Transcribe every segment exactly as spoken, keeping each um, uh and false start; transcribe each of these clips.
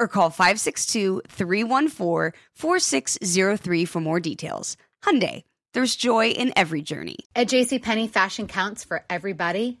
or call five six two, three one four, four six zero three for more details. Hyundai, there's joy in every journey. At JCPenney, fashion counts for everybody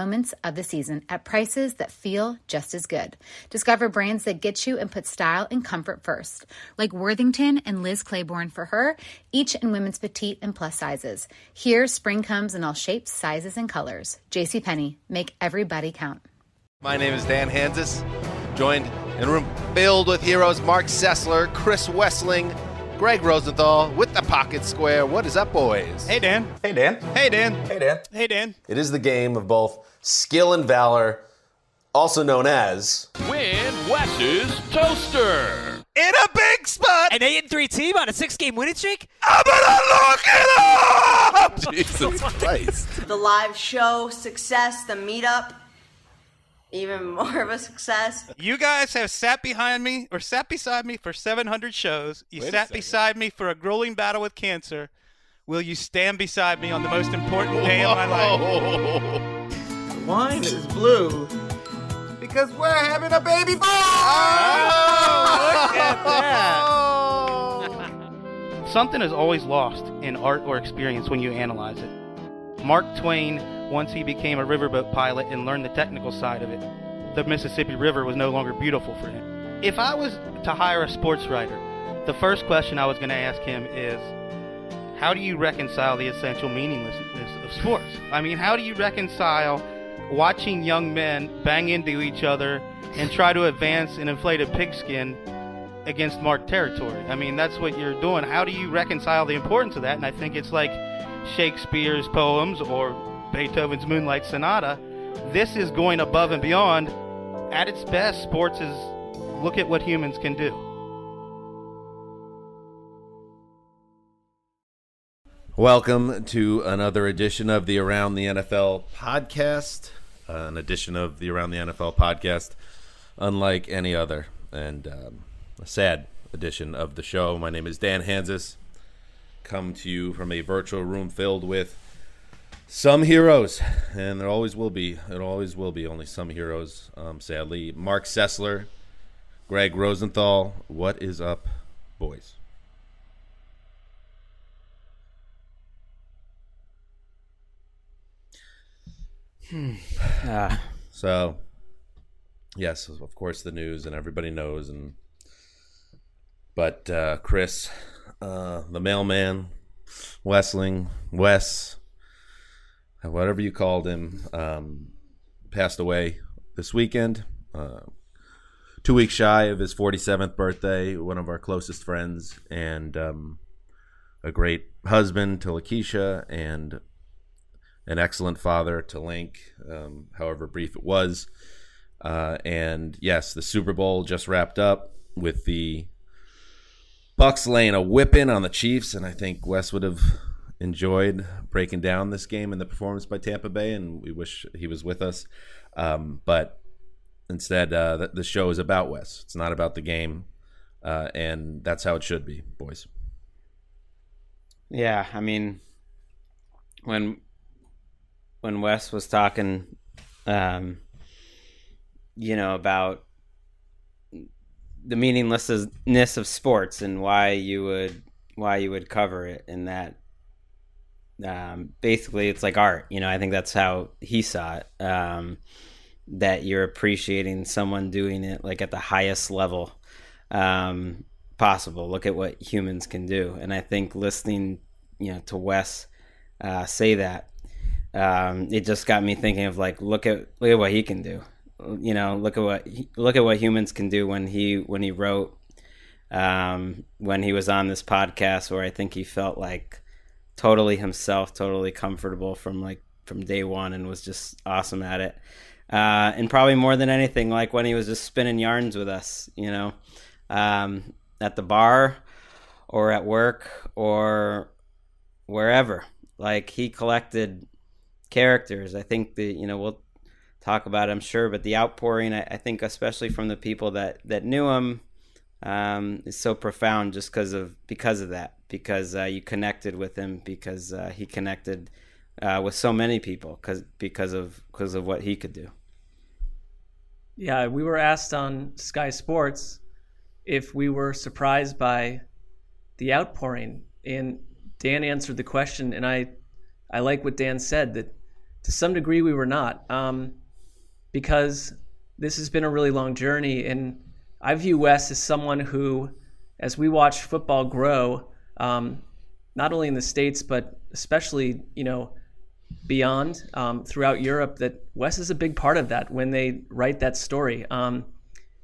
moments of the season at prices that feel just as good. Discover brands that get you and put style and comfort first, like Worthington and Liz Claiborne for her, each in women's petite and plus sizes. Here, spring comes in all shapes, sizes, and colors. JCPenney, make everybody count. My name is Dan Hansis, joined in a room filled with heroes, Mark Sessler, Chris Wesseling, Greg Rosenthal with the Pocket Square. What is up, boys? Hey, Dan. Hey, Dan. Hey, Dan. Hey, Dan. Hey, Dan. It is the game of both skill and valor, also known as... Win Wes's Toaster. In a big spot. An eight and three team on a six-game winning streak? I'm going to look it up! Jesus Christ. The live show, success, the meetup. Even more of a success. You guys have sat behind me or sat beside me for seven hundred shows. You Wait sat beside me for a grueling battle with cancer. Will you stand beside me on the most important day Whoa. of my life? The wine is blue because we're having a baby boy! Oh, look at that! Something is always lost in art or experience when you analyze it. Mark Twain, once he became a riverboat pilot and learned the technical side of it, the Mississippi River was no longer beautiful for him. If I was to hire a sports writer, the first question I was going to ask him is, how do you reconcile the essential meaninglessness of sports? I mean, how do you reconcile watching young men bang into each other and try to advance an inflated pigskin against marked territory? I mean, that's what you're doing. How do you reconcile the importance of that? And I think it's like Shakespeare's poems or Beethoven's Moonlight Sonata. This is going above and beyond. At its best, sports is look at what humans can do. Welcome to another edition of the Around the N F L podcast. Uh, an edition of the Around the N F L podcast unlike any other, and um, a sad edition of the show. My name is Dan Hansis. Come to you from a virtual room filled with some heroes, and there always will be. There always will be only some heroes, um, sadly. Mark Sessler, Greg Rosenthal, what is up, boys? Hmm. Ah. So, yes, of course, the news, and everybody knows. And But uh, Chris, uh, the mailman, Wesseling, Wes... whatever you called him, um, passed away this weekend. Uh, two weeks shy of his forty-seventh birthday, one of our closest friends, and um, a great husband to Lakeisha and an excellent father to Link, um, however brief it was. Uh, and yes, the Super Bowl just wrapped up with the Bucs laying a whipping on the Chiefs, and I think Wes would have enjoyed breaking down this game and the performance by Tampa Bay, and we wish he was with us. Um, but instead, uh, the, the show is about Wes. It's not about the game, uh, and that's how it should be, boys. Yeah, I mean, when when Wes was talking, um, you know, about the meaninglessness of sports and why you would why you would cover it, and that um, basically it's like art. You know, I think that's how he saw it, um, that you're appreciating someone doing it like at the highest level Um, possible. Look at what humans can do. And I think listening, you know, to Wes uh, say that, um, it just got me thinking of like, look at look at what he can do. You know, look at what look at what humans can do. When he when he wrote, um, when he was on this podcast, where I think he felt like totally himself, totally comfortable from like from day one, and was just awesome at it. Uh, and probably more than anything, like when he was just spinning yarns with us, you know. Um, at the bar or at work or wherever, like he collected characters. I think that, you know, we'll talk about it, I'm sure, but the outpouring, I, I think, especially from the people that, that knew him, um, is so profound just because of, because of that, because, uh, you connected with him, because, uh, he connected, uh, with so many people cause, because of, because of what he could do. Yeah. We were asked on Sky Sports if we were surprised by the outpouring, and Dan answered the question, and I I like what Dan said, that to some degree we were not, um, because this has been a really long journey, and I view Wes as someone who, as we watch football grow, um, not only in the States, but especially, you know, beyond, um, throughout Europe, that Wes is a big part of that when they write that story. Um,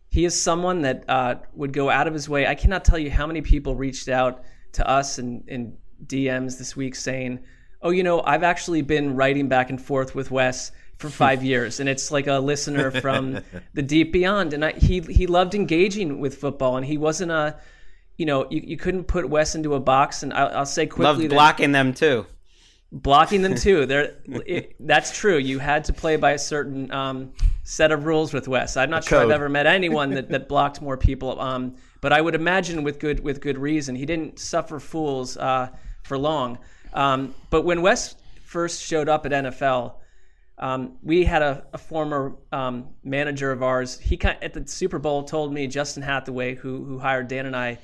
He is someone that uh, would go out of his way. I cannot tell you how many people reached out to us in, in D Ms this week saying, oh, you know, I've actually been writing back and forth with Wes for five years. And it's like a listener from the deep beyond. And I, he he loved engaging with football. And he wasn't a, you know, you, you couldn't put Wes into a box. And I'll, I'll say quickly. Loved that, blocking them too. Blocking them too. There, that's true. You had to play by a certain um, set of rules with Wes. I'm not a sure code. I've ever met anyone that, that blocked more people, um, but I would imagine with good with good reason. He didn't suffer fools uh, for long. Um, but when Wes first showed up at N F L, um, we had a, a former um, manager of ours. He kind of, at the Super Bowl told me, Justin Hathaway, who who hired Dan and I,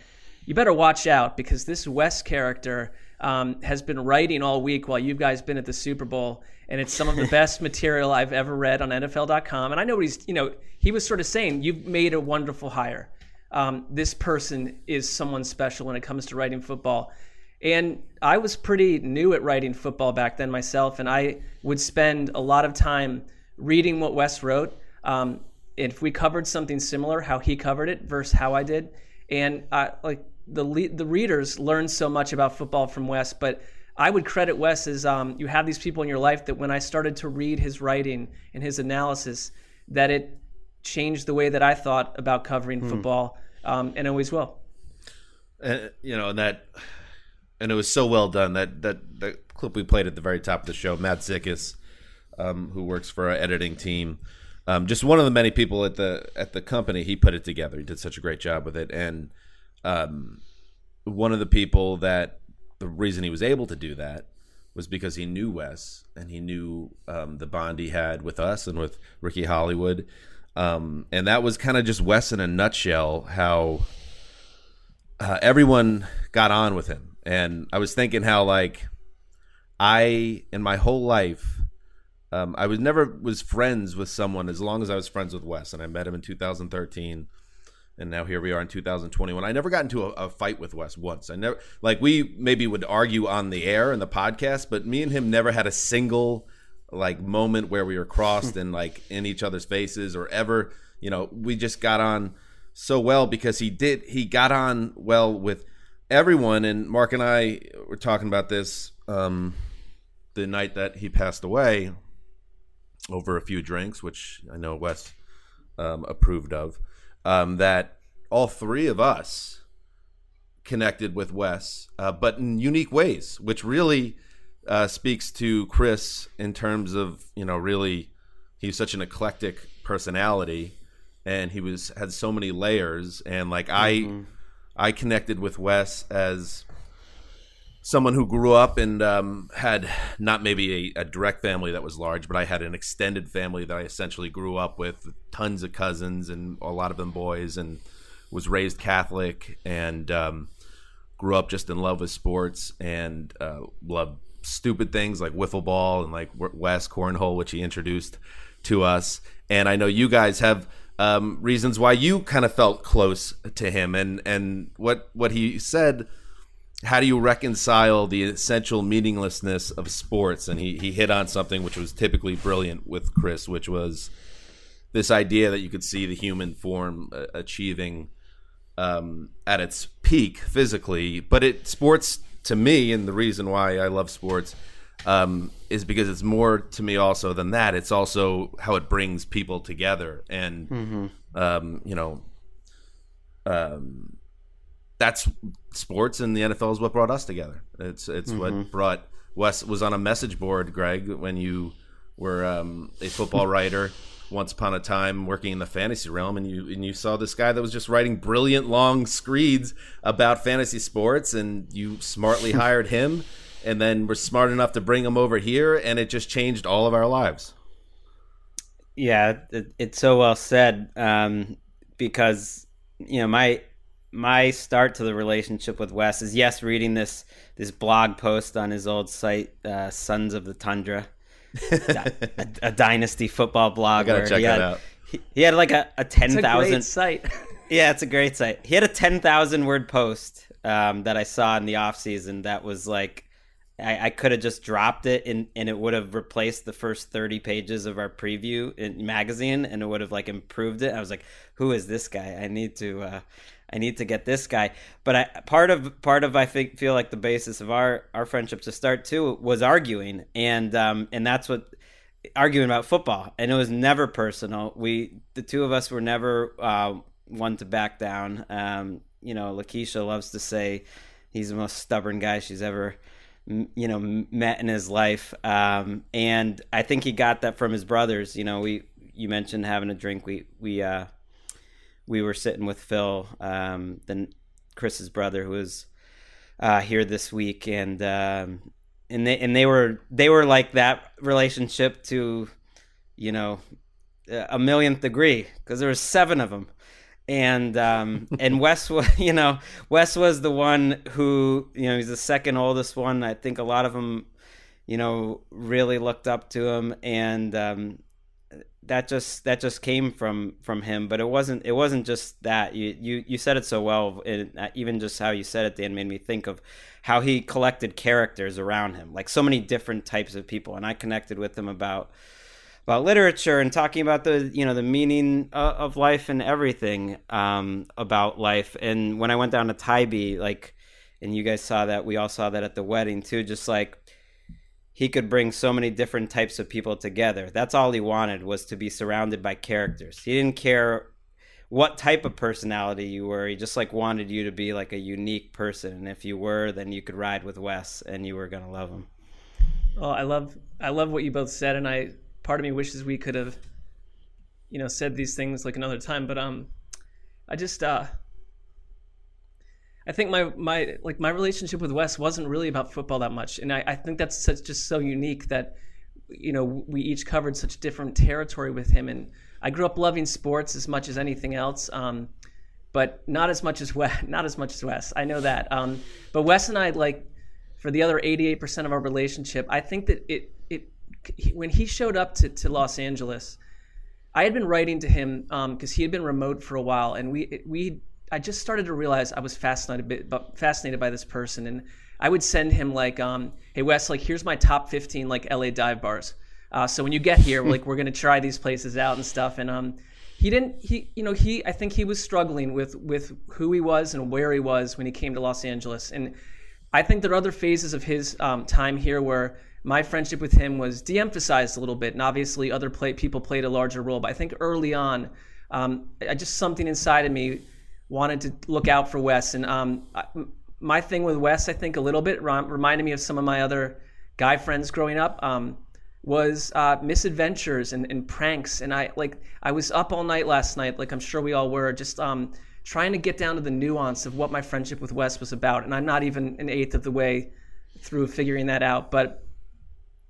you better watch out because this Wes character Um, has been writing all week while you guys been at the Super Bowl, and it's some of the best material I've ever read on N F L dot com. And I know what he's, you know, he was sort of saying, you've made a wonderful hire. Um, this person is someone special when it comes to writing football. And I was pretty new at writing football back then myself, and I would spend a lot of time reading what Wes wrote. Um, if we covered something similar, how he covered it versus how I did. And I, like, The le- the readers learn so much about football from Wes, but I would credit Wes as um, you have these people in your life that when I started to read his writing and his analysis, that it changed the way that I thought about covering mm. football, um, and always will. And you know, and that, and it was so well done. That that the clip we played at the very top of the show, Matt Zickis, um, who works for our editing team, um, just one of the many people at the at the company. He put it together. He did such a great job with it, and. Um, one of the people that the reason he was able to do that was because he knew Wes and he knew um, the bond he had with us and with Ricky Hollywood. Um, and that was kind of just Wes in a nutshell, how uh, everyone got on with him. And I was thinking how, like, I, in my whole life, um, I was never was friends with someone as long as I was friends with Wes. And I met him in two thousand thirteen. And now here we are in two thousand twenty-one. I never got into a, a fight with Wes once. I never, like, we maybe would argue on the air and the podcast, but me and him never had a single, like, moment where we were crossed and, like, in each other's faces or ever. You know, we just got on so well because he did. He got on well with everyone. And Mark and I were talking about this um, the night that he passed away over a few drinks, which I know Wes um, approved of. Um, that all three of us connected with Wes, uh, but in unique ways, which really uh, speaks to Chris in terms of, you know, really he's such an eclectic personality, and he was had so many layers. And like mm-hmm. I, I connected with Wes as someone who grew up and um, had not maybe a, a direct family that was large, but I had an extended family that I essentially grew up with, tons of cousins and a lot of them boys, and was raised Catholic, and um, grew up just in love with sports, and uh, loved stupid things like wiffle ball and like West cornhole, which he introduced to us. And I know you guys have um, reasons why you kind of felt close to him, and and what what he said. How do you reconcile the essential meaninglessness of sports? And he, he hit on something which was typically brilliant with Chris, which was this idea that you could see the human form uh, achieving um, at its peak physically. But it sports, to me, and the reason why I love sports um, is because it's more to me also than that. It's also how it brings people together. And, mm-hmm. um, you know, um, that's sports, and the N F L is what brought us together. It's it's mm-hmm. what brought Wes was on a message board, Greg, when you were um, a football writer once upon a time working in the fantasy realm, and you and you saw this guy that was just writing brilliant long screeds about fantasy sports, and you smartly hired him, and then were smart enough to bring him over here, and it just changed all of our lives. Yeah, it, it's so well said, um, because you know my. My start to the relationship with Wes is, yes, reading this this blog post on his old site, uh, Sons of the Tundra, a, a, a dynasty football blog. I gotta check that out. He, he had like a, a ten thousand it's a great site. Yeah, it's a great site. He had a ten thousand word post um, that I saw in the off season that was like, I, I could have just dropped it and and it would have replaced the first thirty pages of our preview in magazine, and it would have like improved it. I was like, who is this guy? I need to. Uh, I need to get this guy. But I, part of part of I think feel like the basis of our, our friendship to start too was arguing, and um and that's what arguing about football. And it was never personal. We the two of us were never uh, one to back down. Um, you know, Lakeisha loves to say he's the most stubborn guy she's ever you know met in his life. Um, and I think he got that from his brothers. You know, we you mentioned having a drink. We we. Uh, We were sitting with Phil, um, then Chris's brother, who was uh, here this week, and um, and they and they were they were like that relationship to, you know, a millionth degree, because there was seven of them, and um, and Wes was you know Wes was the one who you know he's the second oldest one. I think a lot of them, you know, really looked up to him, and. Um, That just that just came from, from him, but it wasn't it wasn't just that. You you, you said it so well, and even just how you said it, Dan, made me think of how he collected characters around him, like so many different types of people. And I connected with him about about literature and talking about the you know the meaning of life and everything um, about life. And when I went down to Tybee, like, and you guys saw that, we all saw that at the wedding too, just like. He could bring so many different types of people together. That's all he wanted, was to be surrounded by characters. He didn't care what type of personality you were. He just like wanted you to be like a unique person. And if you were, then you could ride with Wes, and you were going to love him. Oh, I love, I love what you both said. And I, part of me wishes we could have, you know, said these things like another time, but, um, I just, uh, I think my, my like my relationship with Wes wasn't really about football that much, and I, I think that's such, just so unique that, you know, we each covered such different territory with him. And I grew up loving sports as much as anything else, um, but not as much as Wes. Not as much as Wes. I know that. Um, but Wes and I, like, for the other eighty-eight percent of our relationship, I think that it it when he showed up to, to Los Angeles, I had been writing to him because um, he had been remote for a while, and we we. I just started to realize I was fascinated fascinated by this person, and I would send him like, um, "Hey Wes, like here's my top fifteen like L A dive bars. Uh, so when you get here, like we're gonna try these places out and stuff." And um, he didn't, he you know he I think he was struggling with with who he was and where he was when he came to Los Angeles. And I think there are other phases of his um, time here where my friendship with him was de-emphasized a little bit, and obviously other play, people played a larger role. But I think early on, um, I just something inside of me. wanted to look out for Wes. And um, I, my thing with Wes, I think a little bit rem- reminded me of some of my other guy friends growing up, um, was uh, misadventures and, and pranks. And I like I was up all night last night, like I'm sure we all were, just um, trying to get down to the nuance of what my friendship with Wes was about. And I'm not even an eighth of the way through figuring that out. But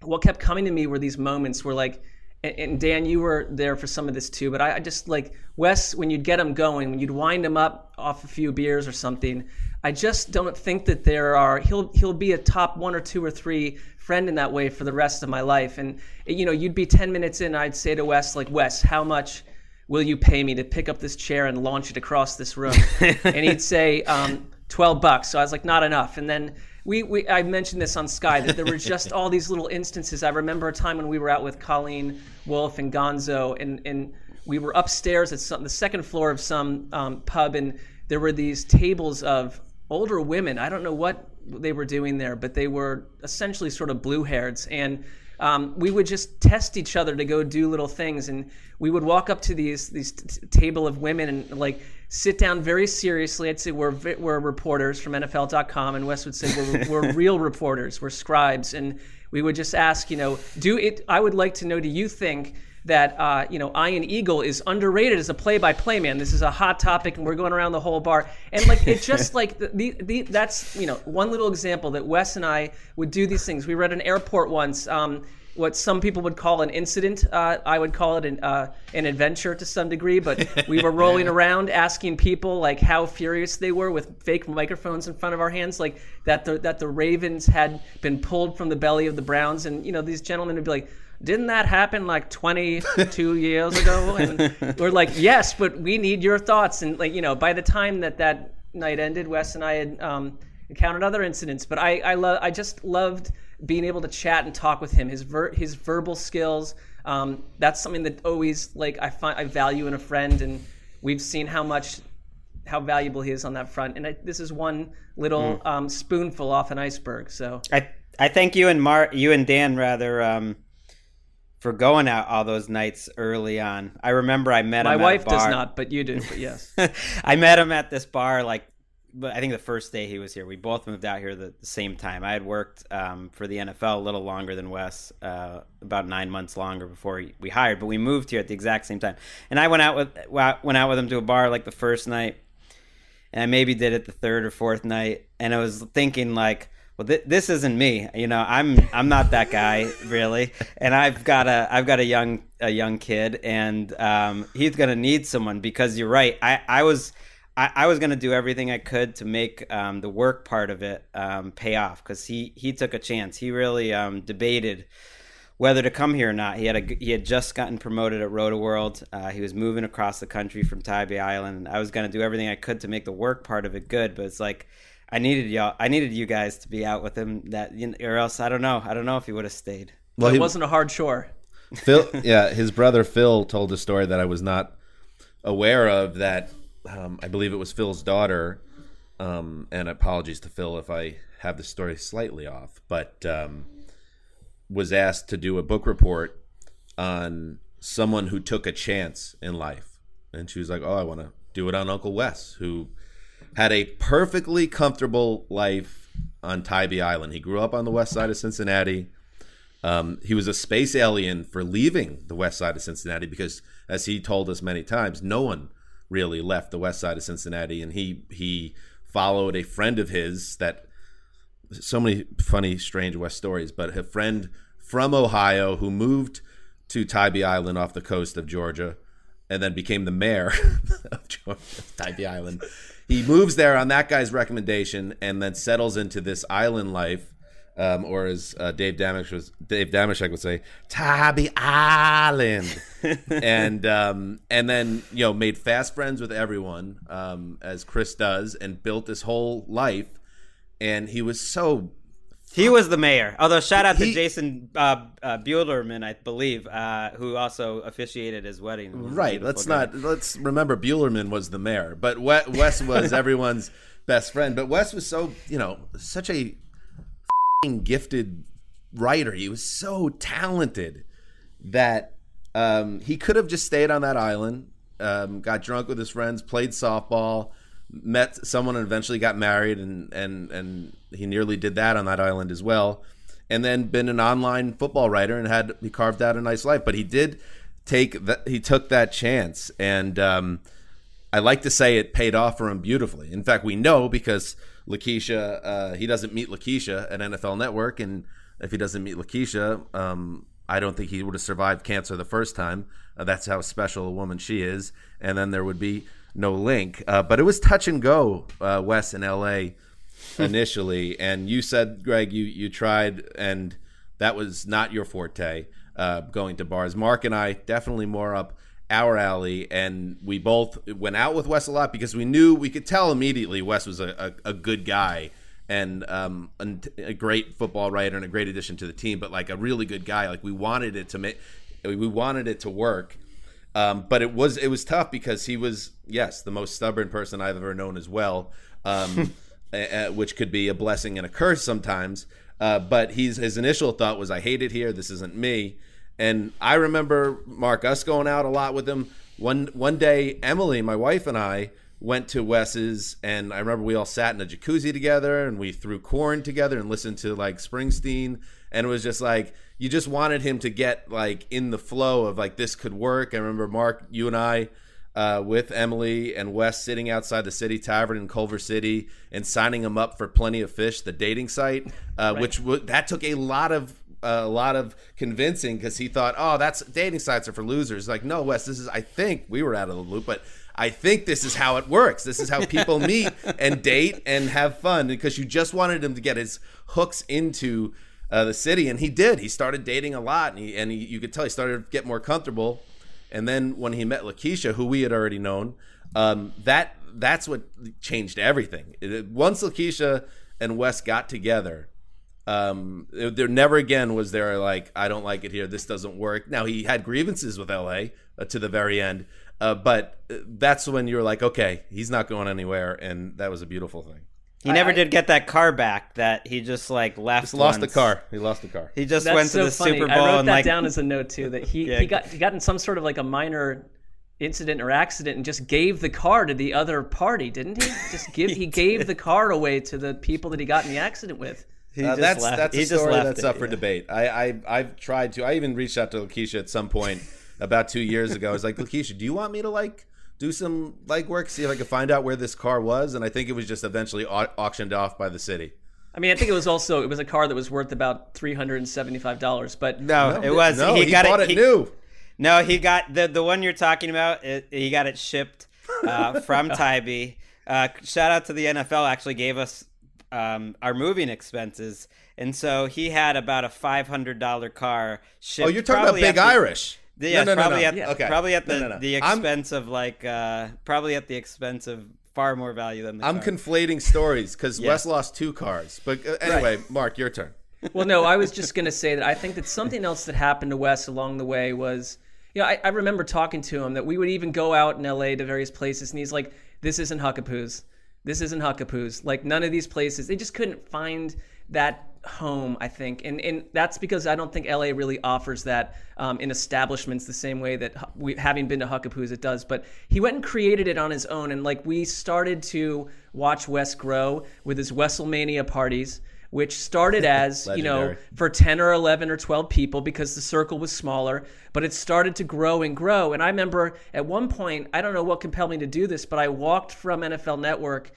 what kept coming to me were these moments where, like, and, and Dan, you were there for some of this too, but I, I just, like, Wes, when you'd get him going, when you'd wind him up off a few beers or something, I just don't think that there are, he'll he'll be a top one or two or three friend in that way for the rest of my life. And, you know, you'd be ten minutes in, I'd say to Wes, like, Wes, how much will you pay me to pick up this chair and launch it across this room? And he'd say, um, twelve bucks. So I was like, not enough. And then we, we I mentioned this on Sky, that there were just all these little instances. I remember a time when we were out with Colleen Wolf and Gonzo, and, and we were upstairs at some, the second floor of some um, pub, and there were these tables of older women. I don't know what they were doing there, but they were essentially sort of blue-haired. And um, we would just test each other to go do little things. And we would walk up to these these t- table of women and, like, sit down very seriously. I'd say we're we're reporters from N F L dot com, and Wes would say we're, we're real reporters, we're scribes. And we would just ask, you know, do it. I would like to know, do you think that, uh, you know, Ian Eagle is underrated as a play-by-play man? This is a hot topic, and we're going around the whole bar. And, like, it just, like, the, the, the that's, you know, one little example that Wes and I would do these things. We were at an airport once, um, what some people would call an incident. Uh, I would call it an uh, an adventure to some degree, but we were rolling around asking people, like, how furious they were with fake microphones in front of our hands, like that the, that the Ravens had been pulled from the belly of the Browns. And, you know, these gentlemen would be like, didn't that happen like twenty-two years ago? And we're like, yes, but we need your thoughts. And, like, you know, by the time that that night ended, Wes and I had um, encountered other incidents. But I I, lo- I just loved being able to chat and talk with him. His ver- his verbal skills, um, that's something that always, like, I find I value in a friend. And we've seen how much how valuable he is on that front. And I, this is one little mm. um, spoonful off an iceberg. So I I thank you and Mar you and Dan rather. Um... for going out all those nights early on. I remember I met My him at a bar. My wife does not, but you do, but yes. I met him at this bar, like, I think the first day he was here. We both moved out here the, the same time. I had worked um, for the N F L a little longer than Wes, uh, about nine months longer before he, we hired, but we moved here at the exact same time. And I went out with went out with him to a bar, like, the first night, and I maybe did it the third or fourth night, and I was thinking, like, well, th- this isn't me, you know. I'm I'm not that guy, really, and I've got a I've got a young a young kid, and um, he's gonna need someone because you're right. I, I was I, I was gonna do everything I could to make um, the work part of it um, pay off because he he took a chance. He really um, debated whether to come here or not. He had a he had just gotten promoted at Roto-World. Uh, he was moving across the country from Tybee Island. I was gonna do everything I could to make the work part of it good, but it's like, I needed y'all. I needed you guys to be out with him, that, you know, or else I don't know. I don't know if he would have stayed. Well, he, it wasn't a hard chore. Phil, yeah, his brother Phil told a story that I was not aware of. That um, I believe it was Phil's daughter. Um, and apologies to Phil if I have the story slightly off, but um, was asked to do a book report on someone who took a chance in life, and she was like, "Oh, I want to do it on Uncle Wes, who had a perfectly comfortable life on Tybee Island. He grew up on the west side of Cincinnati. Um, he was a space alien for leaving the west side of Cincinnati because, as he told us many times, no one really left the west side of Cincinnati. And he he followed a friend of his that, so many funny, strange West stories, but a friend from Ohio who moved to Tybee Island off the coast of Georgia and then became the mayor of Georgia, Tybee Island. He moves there on that guy's recommendation and then settles into this island life, um, or as uh, Dave Damashek was, Dave Damashek would say, Tybee Island. and um, and then, you know, made fast friends with everyone, um, as Chris does, and built this whole life. And he was so... He was the mayor. Although, shout out he, to Jason uh, uh, Buehlerman, I believe, uh, who also officiated his wedding. Right. Let's guy. not let's remember Buehlerman was the mayor, but Wes was everyone's best friend. But Wes was so, you know, such a f***ing gifted writer. He was so talented that um, he could have just stayed on that island, um, got drunk with his friends, played softball, met someone and eventually got married, and and and he nearly did that on that island as well. And then been an online football writer and had he carved out a nice life. But he did take that, he took that chance, and um, I like to say it paid off for him beautifully. In fact, we know because Lakeisha, uh, he doesn't meet Lakeisha at N F L Network, and if he doesn't meet Lakeisha, um, I don't think he would have survived cancer the first time. Uh, that's how special a woman she is, and then there would be no Link. Uh, but it was touch and go, uh, Wes, in L A initially, and you said, Greg, you you tried, and that was not your forte, uh, going to bars. Mark and I definitely more up our alley, and we both went out with Wes a lot because we knew, we could tell immediately Wes was a, a, a good guy and um, a great football writer and a great addition to the team, but like a really good guy. Like we wanted it to make, we wanted it to work. Um, but it was it was tough because he was, yes, the most stubborn person I've ever known as well, um, uh, which could be a blessing and a curse sometimes. Uh, but he's, his initial thought was, I hate it here. This isn't me. And I remember, Mark, us going out a lot with him. One, one day, Emily, my wife, and I went to Wes's, and I remember we all sat in a jacuzzi together and we threw corn together and listened to like Springsteen. And it was just like, you just wanted him to get like in the flow of like, this could work. I remember, Mark, you and I, uh, with Emily and Wes, sitting outside the City Tavern in Culver City and signing him up for Plenty of Fish, the dating site, uh, right. which w- that took a lot of uh, a lot of convincing because he thought, oh, that's, dating sites are for losers. Like, no, Wes, this is, I think we were out of the loop, but I think this is how it works. This is how people meet and date and have fun, because you just wanted him to get his hooks into Uh, the city, and he did. He started dating a lot, and he, and he, you could tell he started to get more comfortable. And then when he met Lakeisha, who we had already known, um, that that's what changed everything. It, once Lakeisha and Wes got together, um, it, there never again was there like, I don't like it here, this doesn't work. Now, he had grievances with L A uh, to the very end, uh, but that's when you're like, okay, he's not going anywhere, and that was a beautiful thing. He never I, did get that car back that he just like left. Just lost once. the car. He lost the car. He just That's went so to the funny. Super Bowl. I wrote and, that like, down as a note too. That he, yeah. he got he got in some sort of like a minor incident or accident and just gave the car to the other party, didn't he? Just give he, he gave the car away to the people that he got in the accident with. He uh, just that's left. that's a he story just that's it, up yeah. for debate. I, I I've tried to. I even reached out to Lakeisha at some point about two years ago. I was like, Lakeisha, do you want me to like? do some like work, see if I could find out where this car was. And I think it was just eventually au- auctioned off by the city. I mean, I think it was also, it was a car that was worth about three hundred seventy-five dollars, but no, no it was, no, he, he got bought it, it he, new. No, he got the, the one you're talking about. It, he got it shipped uh, from Tybee. Uh, shout out to the N F L, actually gave us um, our moving expenses. And so he had about a five hundred dollars car shipped. Oh, you're talking about Big Irish. Yeah, no, no, probably, no, no. At, okay. probably at the, no, no, no. the expense I'm, of like uh, probably at the expense of far more value than the I'm car. conflating stories because yeah. Wes lost two cars. But uh, anyway, right. Mark, your turn. Well, no, I was just going to say that I think that something else that happened to Wes along the way was, you know, I, I remember talking to him that we would even go out in L A to various places, and he's like, "This isn't Huckapoo's. This isn't Huckapoo's. Like none of these places. They just couldn't find that." home, I think. And and that's because I don't think L A really offers that um, in establishments the same way that we, having been to Huckapoo's, it does. But he went and created it on his own. And like we started to watch Wes grow with his WrestleMania parties, which started as, you know, for ten or eleven or twelve people because the circle was smaller, but it started to grow and grow. And I remember at one point, I don't know what compelled me to do this, but I walked from N F L Network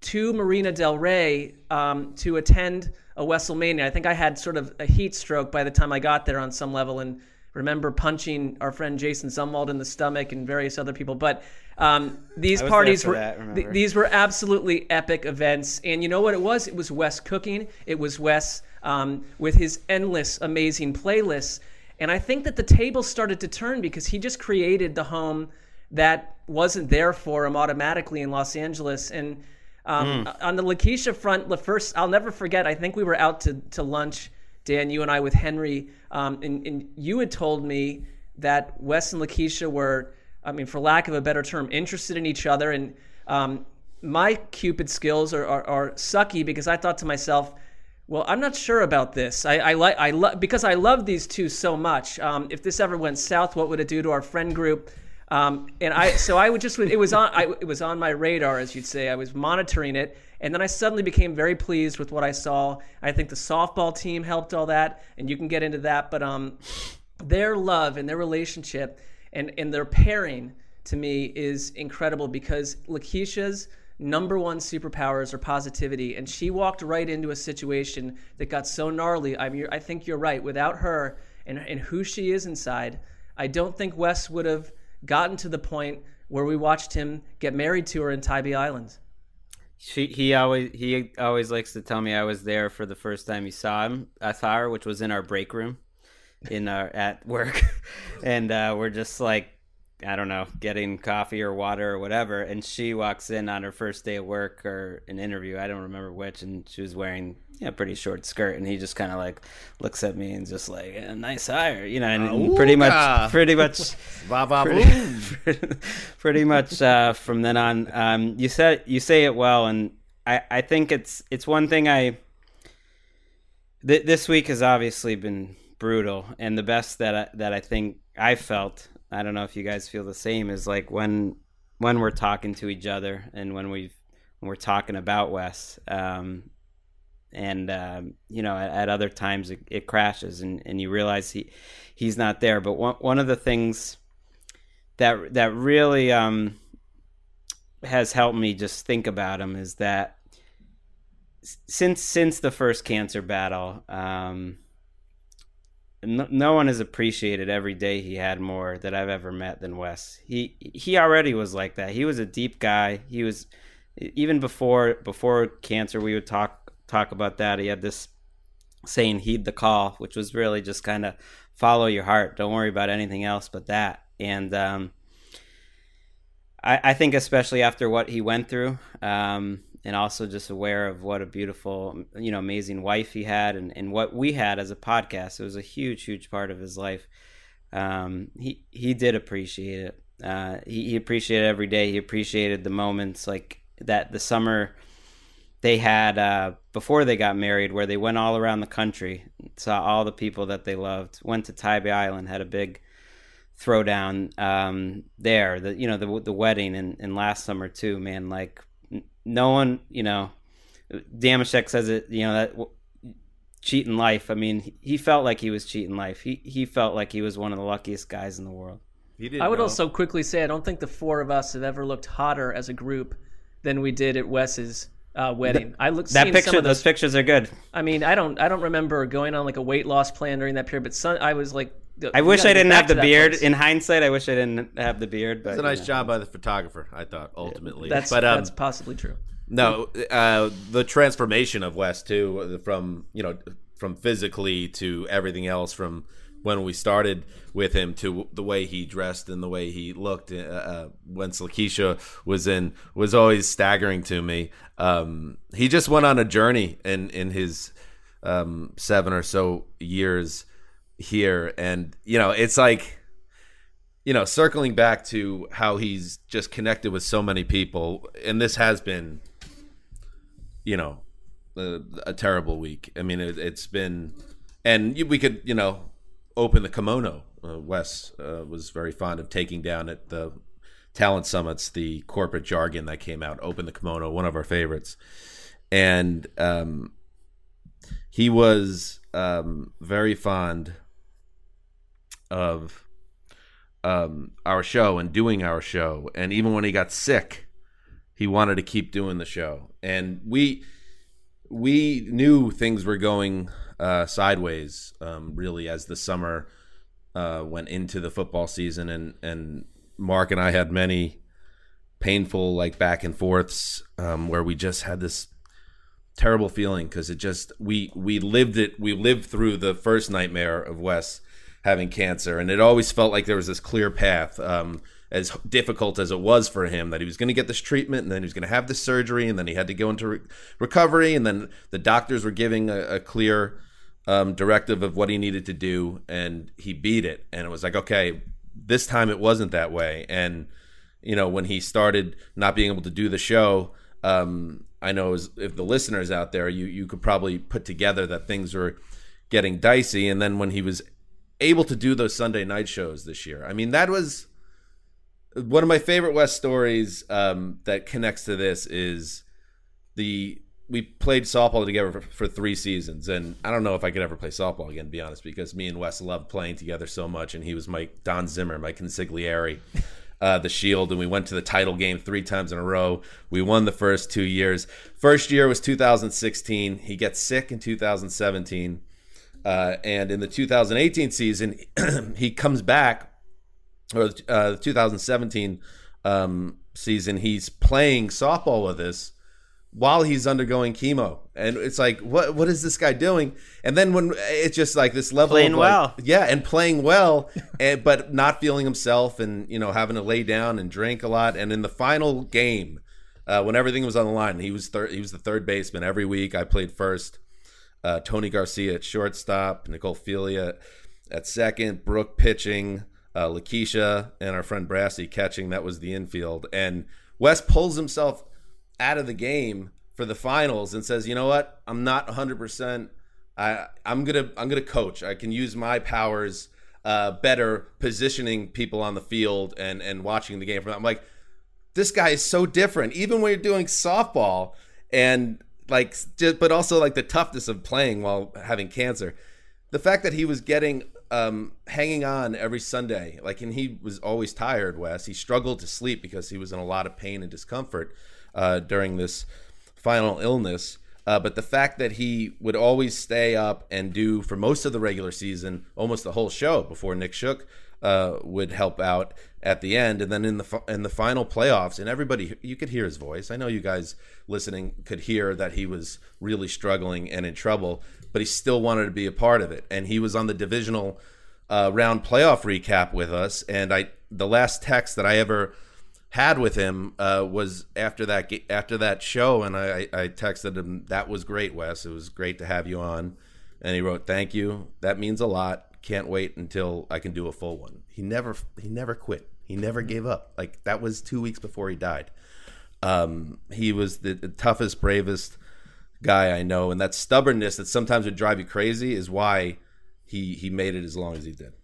to Marina Del Rey um, to attend a WrestleMania. I think I had sort of a heat stroke by the time I got there on some level, and remember punching our friend Jason Zumwalt in the stomach and various other people. But um, these parties were that, th- these were absolutely epic events. And you know what it was? It was Wes cooking. It was Wes um, with his endless amazing playlists. And I think that the table started to turn because he just created the home that wasn't there for him automatically in Los Angeles. And Um, mm. on the Lakeisha front, the first, I'll never forget, I think we were out to, to lunch, Dan, you and I with Henry, um, and, and you had told me that Wes and Lakeisha were, I mean, for lack of a better term, interested in each other. And um, my Cupid skills are, are, are sucky because I thought to myself, well, I'm not sure about this. I, I like, I love, because I love these two so much. Um, if this ever went south, what would it do to our friend group? Um, and I, so I would just, it was on, I, it was on my radar, as you'd say. I was monitoring it. And then I suddenly became very pleased with what I saw. I think the softball team helped all that, and you can get into that. But um, their love and their relationship and, and their pairing to me is incredible, because Lakeisha's number one superpowers are positivity, and she walked right into a situation that got so gnarly. I mean, I think you're right. Without her and, and who she is inside, I don't think Wes would have gotten to the point where we watched him get married to her in Tybee Island. She, he always he always likes to tell me I was there for the first time he saw him. I saw her, which was in our break room, in our at work, and uh, we're just like, I don't know, getting coffee or water or whatever, and she walks in on her first day at work or an interview, I don't remember which, and she was wearing a you know, pretty short skirt, and he just kind of like looks at me and just like, yeah, nice hire, you know, and, and pretty much, pretty much, pretty, pretty much uh, from then on. Um, you said you say it well, and I, I think it's it's one thing I. Th- this week has obviously been brutal, and the best that I, that I think I felt. I don't know if you guys feel the same, is like when when we're talking to each other and when we've when we're talking about Wes, um, and um, you know, at, at other times it, it crashes and, and you realize he he's not there. But one one of the things that that really um, has helped me just think about him is that since since the first cancer battle. Um, No one has appreciated every day he had more that I've ever met than Wes. He he already was like that. He was a deep guy. He was, even before before cancer, we would talk talk about that. He had this saying, "Heed the call," which was really just kind of follow your heart. Don't worry about anything else but that. And um, I, I think especially after what he went through, um, and also just aware of what a beautiful, you know, amazing wife he had, and, and what we had as a podcast. It was a huge, huge part of his life. Um, he he did appreciate it. Uh, he, he appreciated every day. He appreciated the moments like that. The summer they had uh, before they got married, where they went all around the country, saw all the people that they loved, went to Tybee Island, had a big throwdown um, there. The you know the the wedding and, and last summer too, man, like. No one, you know, Damashek says it, you know, that w- cheating life. I mean, he felt like he was cheating life. He he felt like he was one of the luckiest guys in the world. He did. I would know. also quickly say I don't think the four of us have ever looked hotter as a group than we did at Wes's uh, wedding. The, I looked that picture. Some of those, those pictures are good. I mean, I don't I don't remember going on like a weight loss plan during that period, but son, I was like. I wish I didn't have the beard. Place. In hindsight, I wish I didn't have the beard. But it's a nice you know. job by the photographer, I thought, ultimately. Yeah, that's, but, um, that's possibly true. No, uh, the transformation of Wes, too, from, you know, from physically to everything else, from when we started with him to the way he dressed and the way he looked uh, when Lakeisha was in, was always staggering to me. Um, he just went on a journey in, in his um, seven or so years here, and you know, it's like, you know, circling back to how he's just connected with so many people, and this has been, you know, a, a terrible week. I mean, it, it's been, and we could, you know, open the kimono. Uh, Wes uh, was very fond of taking down at the talent summits the corporate jargon that came out. Open the kimono, one of our favorites, and um, he was um, very fond of um, our show and doing our show. And even when he got sick, he wanted to keep doing the show. And we we knew things were going uh, sideways, um, really, as the summer uh, went into the football season. And, and Mark and I had many painful, like, back and forths um, where we just had this terrible feeling because it just, we, we lived it. We lived through the first nightmare of Wes having cancer, and it always felt like there was this clear path, um, as difficult as it was for him, that he was going to get this treatment, and then he was going to have this surgery, and then he had to go into re- recovery, and then the doctors were giving a, a clear um, directive of what he needed to do, and he beat it. And it was like, okay, this time it wasn't that way. And, you know, when he started not being able to do the show, um, I know as, if the listeners out there, you, you could probably put together that things were getting dicey. And then when he was able to do those Sunday night shows this year, I mean, that was one of my favorite West stories um, that connects to this is the we played softball together for, for three seasons, and I don't know if I could ever play softball again, to be honest, because me and Wes loved playing together so much, and he was my Don Zimmer, my consigliere, uh, the Shield, and we went to the title game three times in a row. We won the first two years. First year was two thousand sixteen. He gets sick in two thousand seventeen, uh, and in the two thousand eighteen season, he comes back. Or uh, the two thousand seventeen um, season, he's playing softball with us while he's undergoing chemo, and it's like, what what is this guy doing? And then when it's just like this level playing of like, well, yeah, and playing well, and, but not feeling himself, and you know having to lay down and drink a lot. And in the final game, uh, when everything was on the line, he was thir- he was the third baseman every week. I played first. Uh, Tony Garcia at shortstop, Nicole Felia at second, Brooke pitching. Uh, Lakeisha and our friend Brassy catching. That was the infield. And Wes pulls himself out of the game for the finals and says, you know what? I'm not one hundred percent. I, I'm going to I'm gonna coach. I can use my powers uh, better positioning people on the field and, and watching the game. I'm like, this guy is so different. Even when you're doing softball and like, just, but also like the toughness of playing while having cancer. The fact that he was getting um, hanging on every Sunday, like, and he was always tired, Wes. He struggled to sleep because he was in a lot of pain and discomfort uh, during this final illness. Uh, but the fact that he would always stay up and do, for most of the regular season, almost the whole show before Nick Shook uh, would help out at the end. And then in the in the final playoffs, and everybody, you could hear his voice. I know you guys listening could hear that he was really struggling and in trouble, but he still wanted to be a part of it. And he was on the divisional uh, round playoff recap with us. And I, the last text that I ever had with him uh, was after that after that show. And I, I texted him, that was great, Wes. It was great to have you on. And he wrote, thank you. That means a lot. Can't wait until I can do a full one. He never he never quit. He never gave up. Like, that was two weeks before he died. Um, he was the, the toughest, bravest guy I know, and that stubbornness that sometimes would drive you crazy is why he he made it as long as he did.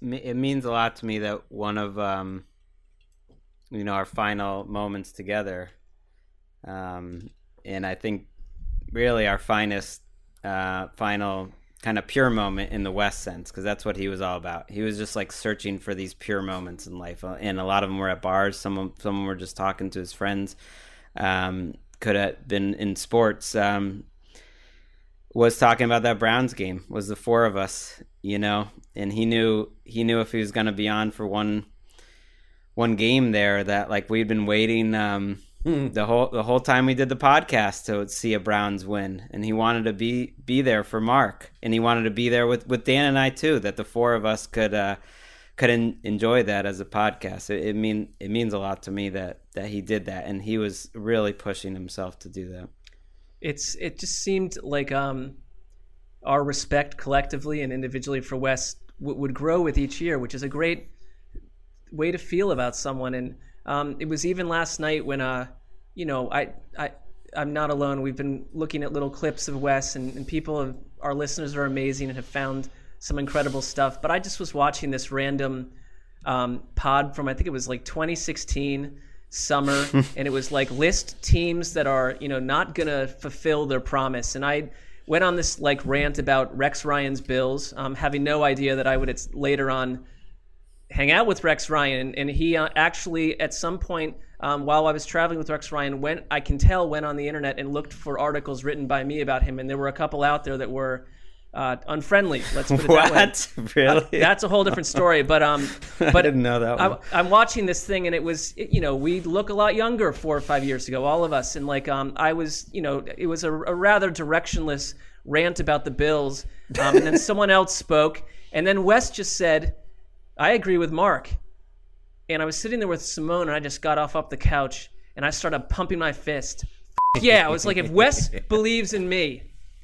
It means a lot to me that one of um you know our final moments together, um and I think really our finest uh final kind of pure moment in the West sense, because that's what he was all about. He was just like searching for these pure moments in life, and a lot of them were at bars. Some some were just talking to his friends, um could have been in sports. Um, was talking about that Browns game, was the four of us, you know, and he knew he knew if he was going to be on for one one game there, that like we'd been waiting um, mm. the whole the whole time we did the podcast to see a Browns win, and he wanted to be be there for Mark, and he wanted to be there with, with Dan and I too, that the four of us could uh, could en- enjoy that as a podcast. It, it mean it means a lot to me that that he did that, and he was really pushing himself to do that. It's it just seemed like um, our respect collectively and individually for Wes w- would grow with each year, which is a great way to feel about someone. And um, it was even last night when uh, you know, I I I'm not alone. We've been looking at little clips of Wes, and, and people, have, our listeners are amazing and have found some incredible stuff. But I just was watching this random um, pod from, I think it was like twenty sixteen. Summer, and it was like, list teams that are, you know, not gonna fulfill their promise. And I went on this like rant about Rex Ryan's Bills, um, having no idea that I would later on hang out with Rex Ryan. And he uh, actually at some point um, while I was traveling with Rex Ryan, went, I can tell, went on the internet and looked for articles written by me about him. And there were a couple out there that were uh, unfriendly, let's put it what? that way. Really? Uh, that's a whole different story. But um, but I didn't know that one. I, I'm watching this thing, and it was, you know, we look a lot younger four or five years ago, all of us. And like um, I was, you know, it was a, a rather directionless rant about the Bills. Um, and then someone else spoke, and then Wes just said, "I agree with Mark." And I was sitting there with Simone, and I just got off up the couch, and I started pumping my fist. F- yeah, I was like, if Wes believes in me.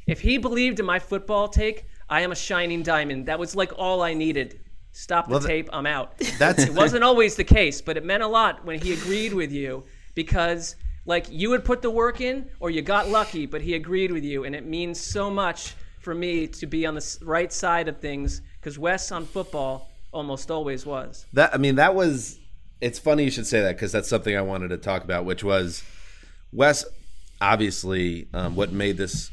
If he believed in my football take, I am a shining diamond. That was like all I needed. Stop the Love tape. It. I'm out. That's it wasn't always the case, but it meant a lot when he agreed with you, because like you would put the work in or you got lucky, but he agreed with you. And it means so much for me to be on the right side of things, because Wes on football almost always was. That I mean, that was, it's funny you should say that, because that's something I wanted to talk about, which was Wes, obviously, um, what made this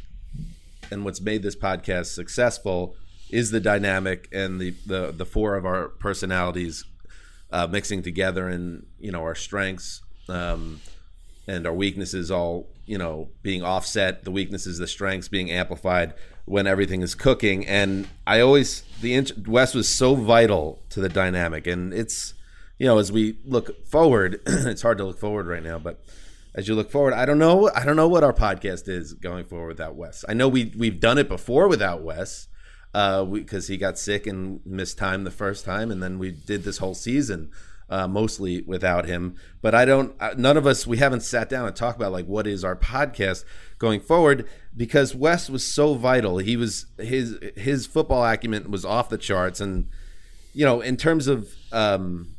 and what's made this podcast successful is the dynamic and the, the, the four of our personalities uh, mixing together, and, you know, our strengths um, and our weaknesses all, you know, being offset, the weaknesses, the strengths being amplified when everything is cooking. And I always, the int- Wes was so vital to the dynamic. And it's, you know, as we look forward, it's hard to look forward right now, but as you look forward, I don't know, I don't know what our podcast is going forward without Wes. I know we, we've done it before without Wes, uh, because he got sick and missed time the first time. And then we did this whole season Uh, mostly without him, but I don't, none of us, we haven't sat down and talked about like what is our podcast going forward, because Wes was so vital. He was, his his football acumen was off the charts, and, you know, in terms of um,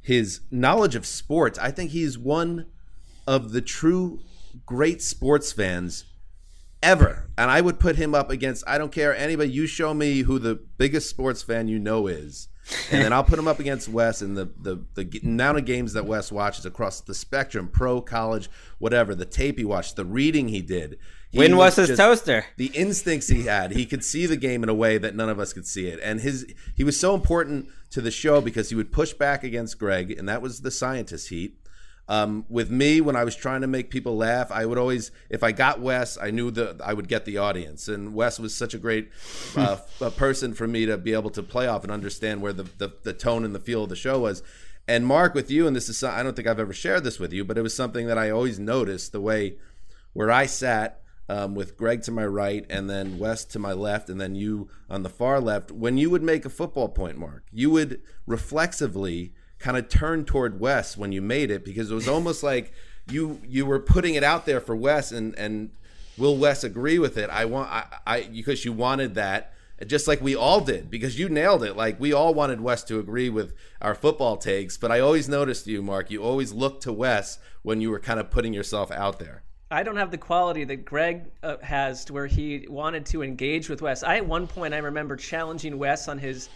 his knowledge of sports, I think he's one of the true great sports fans ever, and I would put him up against, I don't care anybody, you show me who the biggest sports fan you know is, and then I'll put him up against Wes, and the, the, the amount of games that Wes watches across the spectrum, pro, college, whatever, the tape he watched, the reading he did. He when was his just, toaster? The instincts he had. He could see the game in a way that none of us could see it. And his he was so important to the show because he would push back against Greg, and that was the scientist heat. Um, with me, when I was trying to make people laugh, I would always, if I got Wes, I knew that I would get the audience. And Wes was such a great uh, a person for me to be able to play off and understand where the, the, the tone and the feel of the show was. And Mark, with you, and this is, I don't think I've ever shared this with you, but it was something that I always noticed, the way where I sat um, with Greg to my right and then Wes to my left and then you on the far left. When you would make a football point, Mark, you would reflexively kind of turned toward Wes when you made it, because it was almost like you you were putting it out there for Wes, and and will Wes agree with it? I want I, I because you wanted that, just like we all did, because you nailed it. Like we all wanted Wes to agree with our football takes, but I always noticed you, Mark, you always looked to Wes when you were kind of putting yourself out there. I don't have the quality that Greg uh, has to where he wanted to engage with Wes. I at one point I remember challenging Wes on his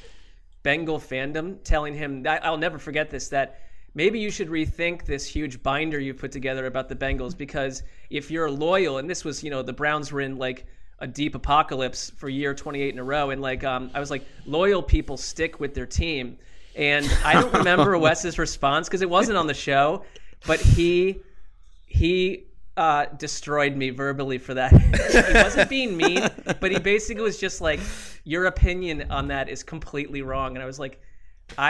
Bengal fandom, telling him that, I'll never forget this, that maybe you should rethink this huge binder you put together about the Bengals, because if you're loyal, and this was, you know, the Browns were in like a deep apocalypse for year twenty-eight in a row, and like um I was like, loyal people stick with their team, and I don't remember Wes's response because it wasn't on the show, but he he uh destroyed me verbally for that. He wasn't being mean, but he basically was just like, your opinion on that is completely wrong. And I was like,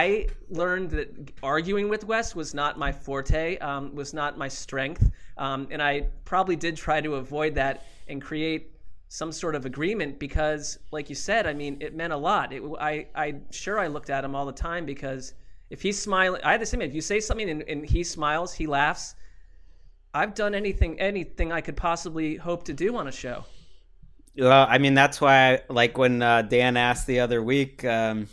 I learned that arguing with Wes was not my forte, um was not my strength, um and I probably did try to avoid that and create some sort of agreement, because like you said, I mean, it meant a lot. It, I I sure I looked at him all the time, because if he's smiling, I had the same, if you say something and, and he smiles, he laughs, I've done anything, anything I could possibly hope to do on a show. Well, I mean, that's why, like when uh, Dan asked the other week, um,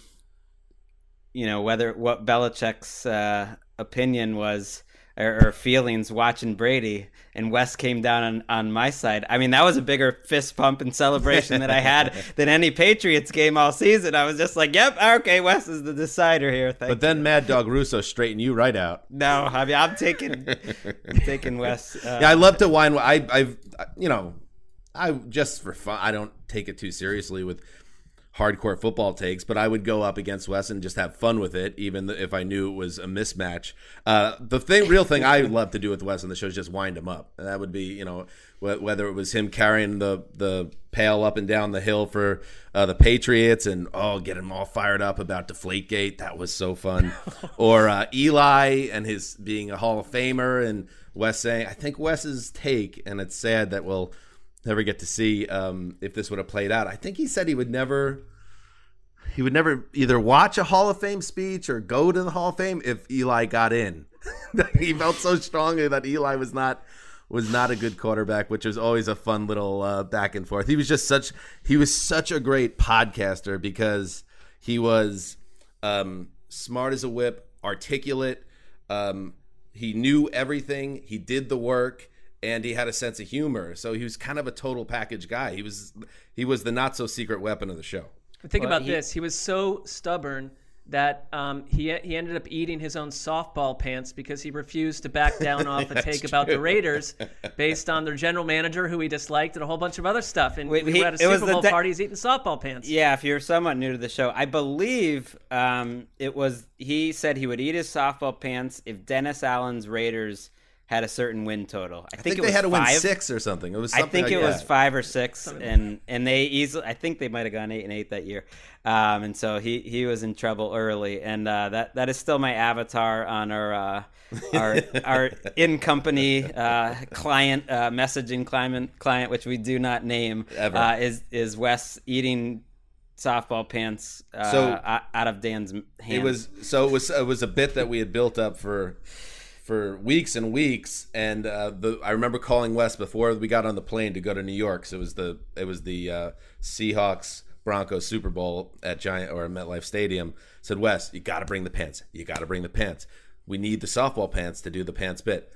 you know, whether what Belichick's uh, opinion was or, or feelings watching Brady, and Wes came down on, on my side. I mean, that was a bigger fist pump and celebration that I had than any Patriots game all season. I was just like, yep, okay, Wes is the decider here. Thank but then you. Mad Dog Russo straightened you right out. No, I mean, I'm taking I'm taking Wes. Uh, yeah, I love to whine. I, I've, you know, I just for fun, I don't take it too seriously with hardcore football takes, but I would go up against Wes and just have fun with it, even if I knew it was a mismatch. Uh, the thing, real thing I love to do with Wes on the show is just wind him up. And that would be, you know, wh- whether it was him carrying the, the pail up and down the hill for uh, the Patriots, and, oh, get him all fired up about Deflategate. That was so fun. Or uh, Eli and his being a Hall of Famer, and Wes saying, I think Wes's take, and it's sad that we'll never get to see um, if this would have played out. I think he said he would never he would never either watch a Hall of Fame speech or go to the Hall of Fame if Eli got in. He felt so strongly that Eli was not was not a good quarterback, which was always a fun little uh, back and forth. He was just such he was such a great podcaster, because he was um, smart as a whip, articulate. Um, he knew everything. He did the work. And he had a sense of humor, so he was kind of a total package guy. He was he was the not so secret weapon of the show. Think well, about he, this: he was so stubborn that um, he he ended up eating his own softball pants because he refused to back down off a take true. about the Raiders based on their general manager, who he disliked, and a whole bunch of other stuff. And Wait, we he, were at a Super Bowl party, he's eating softball pants. Yeah, if you're somewhat new to the show, I believe um, it was he said he would eat his softball pants if Dennis Allen's Raiders had a certain win total. I, I think, think it they was had to five. win six or something. It was something I think like it that. was five or six, something and like and they easily. I think they might have gone eight and eight that year, um, and so he he was in trouble early. And uh, that that is still my avatar on our uh, our our in company uh, client uh, messaging client client, which we do not name ever. Uh, is is Wes eating softball pants uh, so out of Dan's hand. It was so it was it was a bit that we had built up for. for weeks and weeks, and uh, the, I remember calling Wes before we got on the plane to go to New York. So it was the it was the uh, Seahawks Broncos Super Bowl at Giant or MetLife Stadium. I said, Wes, you got to bring the pants. You got to bring the pants. We need the softball pants to do the pants bit.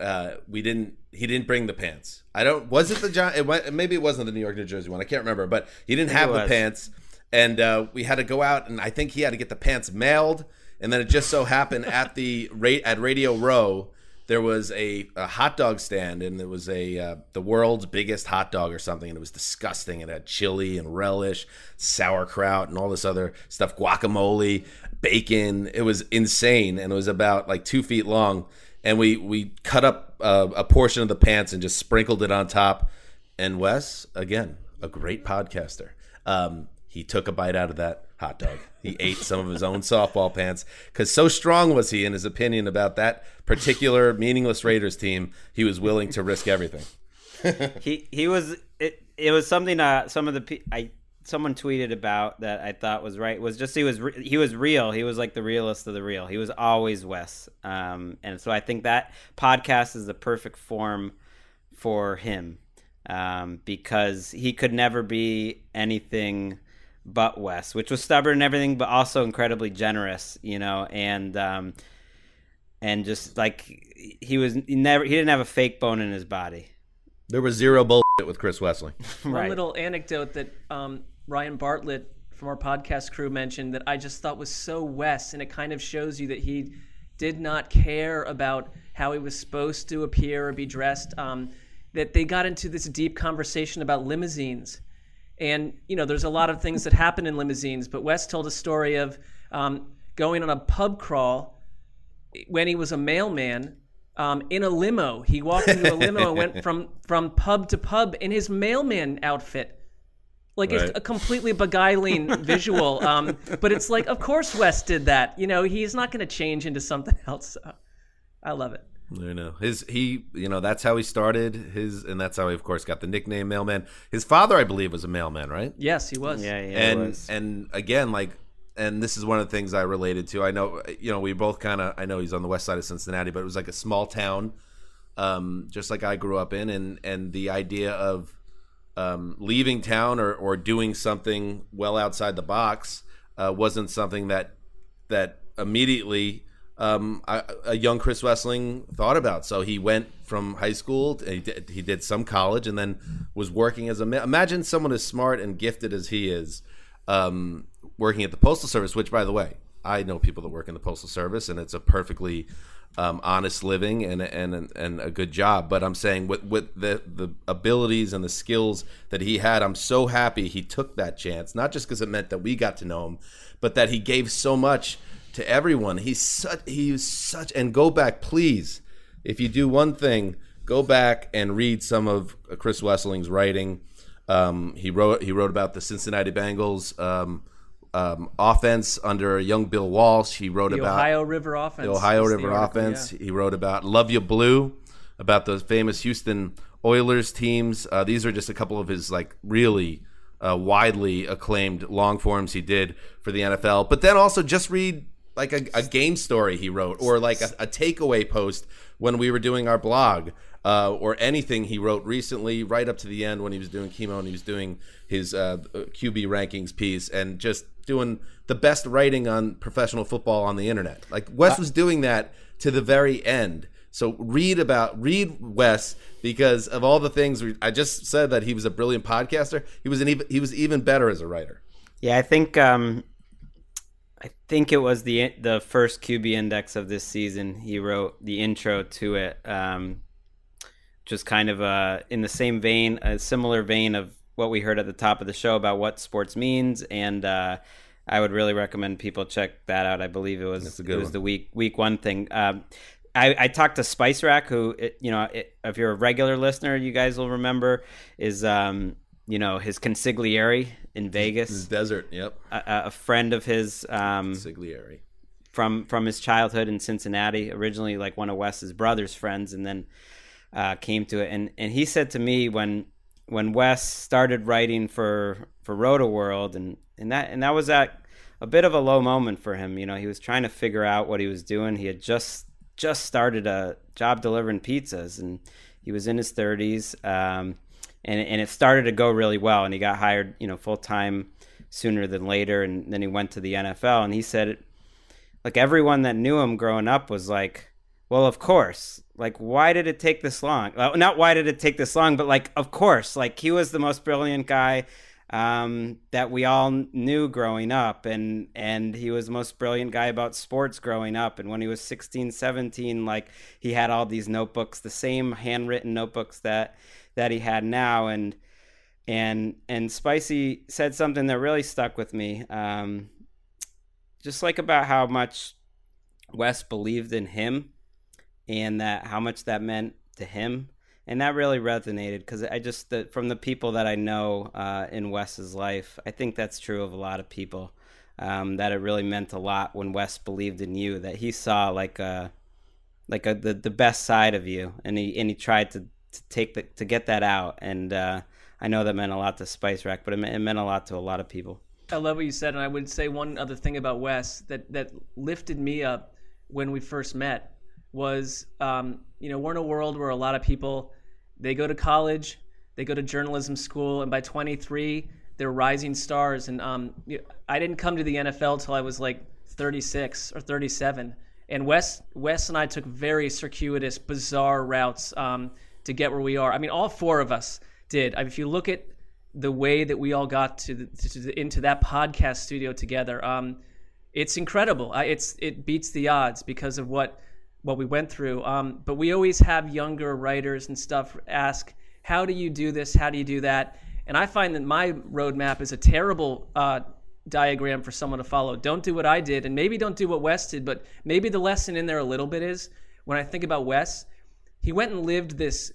Uh, we didn't. He didn't bring the pants. I don't. Was it the Giant? It, maybe it wasn't the New York New Jersey one. I can't remember. But he didn't have the pants, and uh, we had to go out, and I think he had to get the pants mailed. And then it just so happened at the at Radio Row, there was a, a hot dog stand, and it was a uh, the world's biggest hot dog or something, and it was disgusting. It had chili and relish, sauerkraut, and all this other stuff, guacamole, bacon. It was insane, and it was about like two feet long. And we we cut up uh, a portion of the pants and just sprinkled it on top. And Wes, again, a great podcaster, um, he took a bite out of that hot dog. He ate some of his own softball pants because so strong was he in his opinion about that particular meaningless Raiders team, he was willing to risk everything. he he was it it was something uh some of the I someone tweeted about that I thought was right was just he was re, he was real. He was like the realest of the real. He was always Wes, um and so I think that podcast is the perfect form for him, um because he could never be anything but Wes, which was stubborn and everything, but also incredibly generous, you know, and um, and just like he was he never he didn't have a fake bone in his body. There was zero bullshit with Chris Wesseling. Right. One little anecdote that um, Ryan Bartlett from our podcast crew mentioned that I just thought was so Wes, and it kind of shows you that he did not care about how he was supposed to appear or be dressed. Um, that they got into this deep conversation about limousines. And, you know, there's a lot of things that happen in limousines, but Wes told a story of um, going on a pub crawl when he was a mailman um, in a limo. He walked into a limo and went from, from pub to pub in his mailman outfit. Like, right. It's a completely beguiling visual. Um, but it's like, of course Wes did that. You know, he's not going to change into something else. So I love it. You know, his he, you know, that's how he started his, and that's how he, of course, got the nickname Mailman. His father, I believe, was a mailman, right? Yes, he was. Yeah, yeah. And he was. And again, like, and this is one of the things I related to. I know, you know, we both kind of, I know he's on the west side of Cincinnati, but it was like a small town, um, just like I grew up in, and and the idea of um, leaving town or or doing something well outside the box uh, wasn't something that that immediately. Um, I, a young Chris Wesseling thought about. So he went from high school, to, he, did, he did some college, and then was working as a ma- imagine someone as smart and gifted as he is, um, working at the Postal Service. Which, by the way, I know people that work in the Postal Service, and it's a perfectly um, honest living and and and a good job. But I'm saying with with the the abilities and the skills that he had, I'm so happy he took that chance. Not just because it meant that we got to know him, but that he gave so much. To everyone, he's such, he's such, and go back, please. If you do one thing, go back and read some of Chris Wesseling's writing. Um, he wrote, he wrote about the Cincinnati Bengals um, um, offense under young Bill Walsh. He wrote the about Ohio River offense. The Ohio River the article, offense. Yeah. He wrote about Love You Blue, about those famous Houston Oilers teams. Uh, these are just a couple of his like really. Uh, widely acclaimed long forms he did for the N F L, but then also just read. Like a, a game story he wrote, or like a, a takeaway post when we were doing our blog, uh, or anything he wrote recently, right up to the end when he was doing chemo and he was doing his uh, Q B rankings piece and just doing the best writing on professional football on the internet. Like Wes was doing that to the very end. So read about read Wes, because of all the things we, I just said that he was a brilliant podcaster. He was an even he was even better as a writer. Yeah, I think. Um... I think it was the the first Q B Index of this season. He wrote the intro to it, um, just kind of uh, in the same vein, a similar vein of what we heard at the top of the show about what sports means. And uh, I would really recommend people check that out. I believe it was it was one. the week week one thing. Um, I, I talked to Spice Rack, who, you know, if you're a regular listener, you guys will remember is, um, you know, his consigliere in Vegas. His desert, yep. A, a friend of his. Um, consigliere. From, from his childhood in Cincinnati, originally like one of Wes's brother's friends, and then uh, came to it. And, and he said to me when when Wes started writing for, for Roto-World, and, and, that, and that was at a bit of a low moment for him. You know, he was trying to figure out what he was doing. He had just... just started a job delivering pizzas, and he was in his thirties, um, and and it started to go really well, and he got hired, you know, full time sooner than later, and then he went to the N F L, and he said, like, everyone that knew him growing up was like, well, of course, like, why did it take this long? Not why did it take this long, but like, of course, like, he was the most brilliant guy um, that we all knew growing up. And, and he was the most brilliant guy about sports growing up. And when he was sixteen, seventeen, like, he had all these notebooks, the same handwritten notebooks that, that he had now. And, and, and Spicy said something that really stuck with me. Um, just like about how much Wes believed in him and that how much that meant to him. And that really resonated, because I just, the, from the people that I know uh, in Wes's life, I think that's true of a lot of people, um, that it really meant a lot when Wes believed in you, that he saw like a, like a, the, the best side of you, and he and he tried to, to take the, to get that out. And uh, I know that meant a lot to Spice Rack, but it meant, it meant a lot to a lot of people. I love what you said, and I would say one other thing about Wes that, that lifted me up when we first met was, um, you know, we're in a world where a lot of people, they go to college, they go to journalism school, and by twenty-three, they're rising stars. And um, I didn't come to the N F L till I was like thirty-six or thirty-seven. And Wes, Wes and I took very circuitous, bizarre routes um, to get where we are. I mean, all four of us did. I mean, if you look at the way that we all got to, the, to the, into that podcast studio together, um, it's incredible. I, it's it beats the odds because of what. what we went through. Um, but we always have younger writers and stuff ask, how do you do this? How do you do that? And I find that my roadmap is a terrible uh, diagram for someone to follow. Don't do what I did, and maybe don't do what Wes did, but maybe the lesson in there a little bit is, when I think about Wes, he went and lived this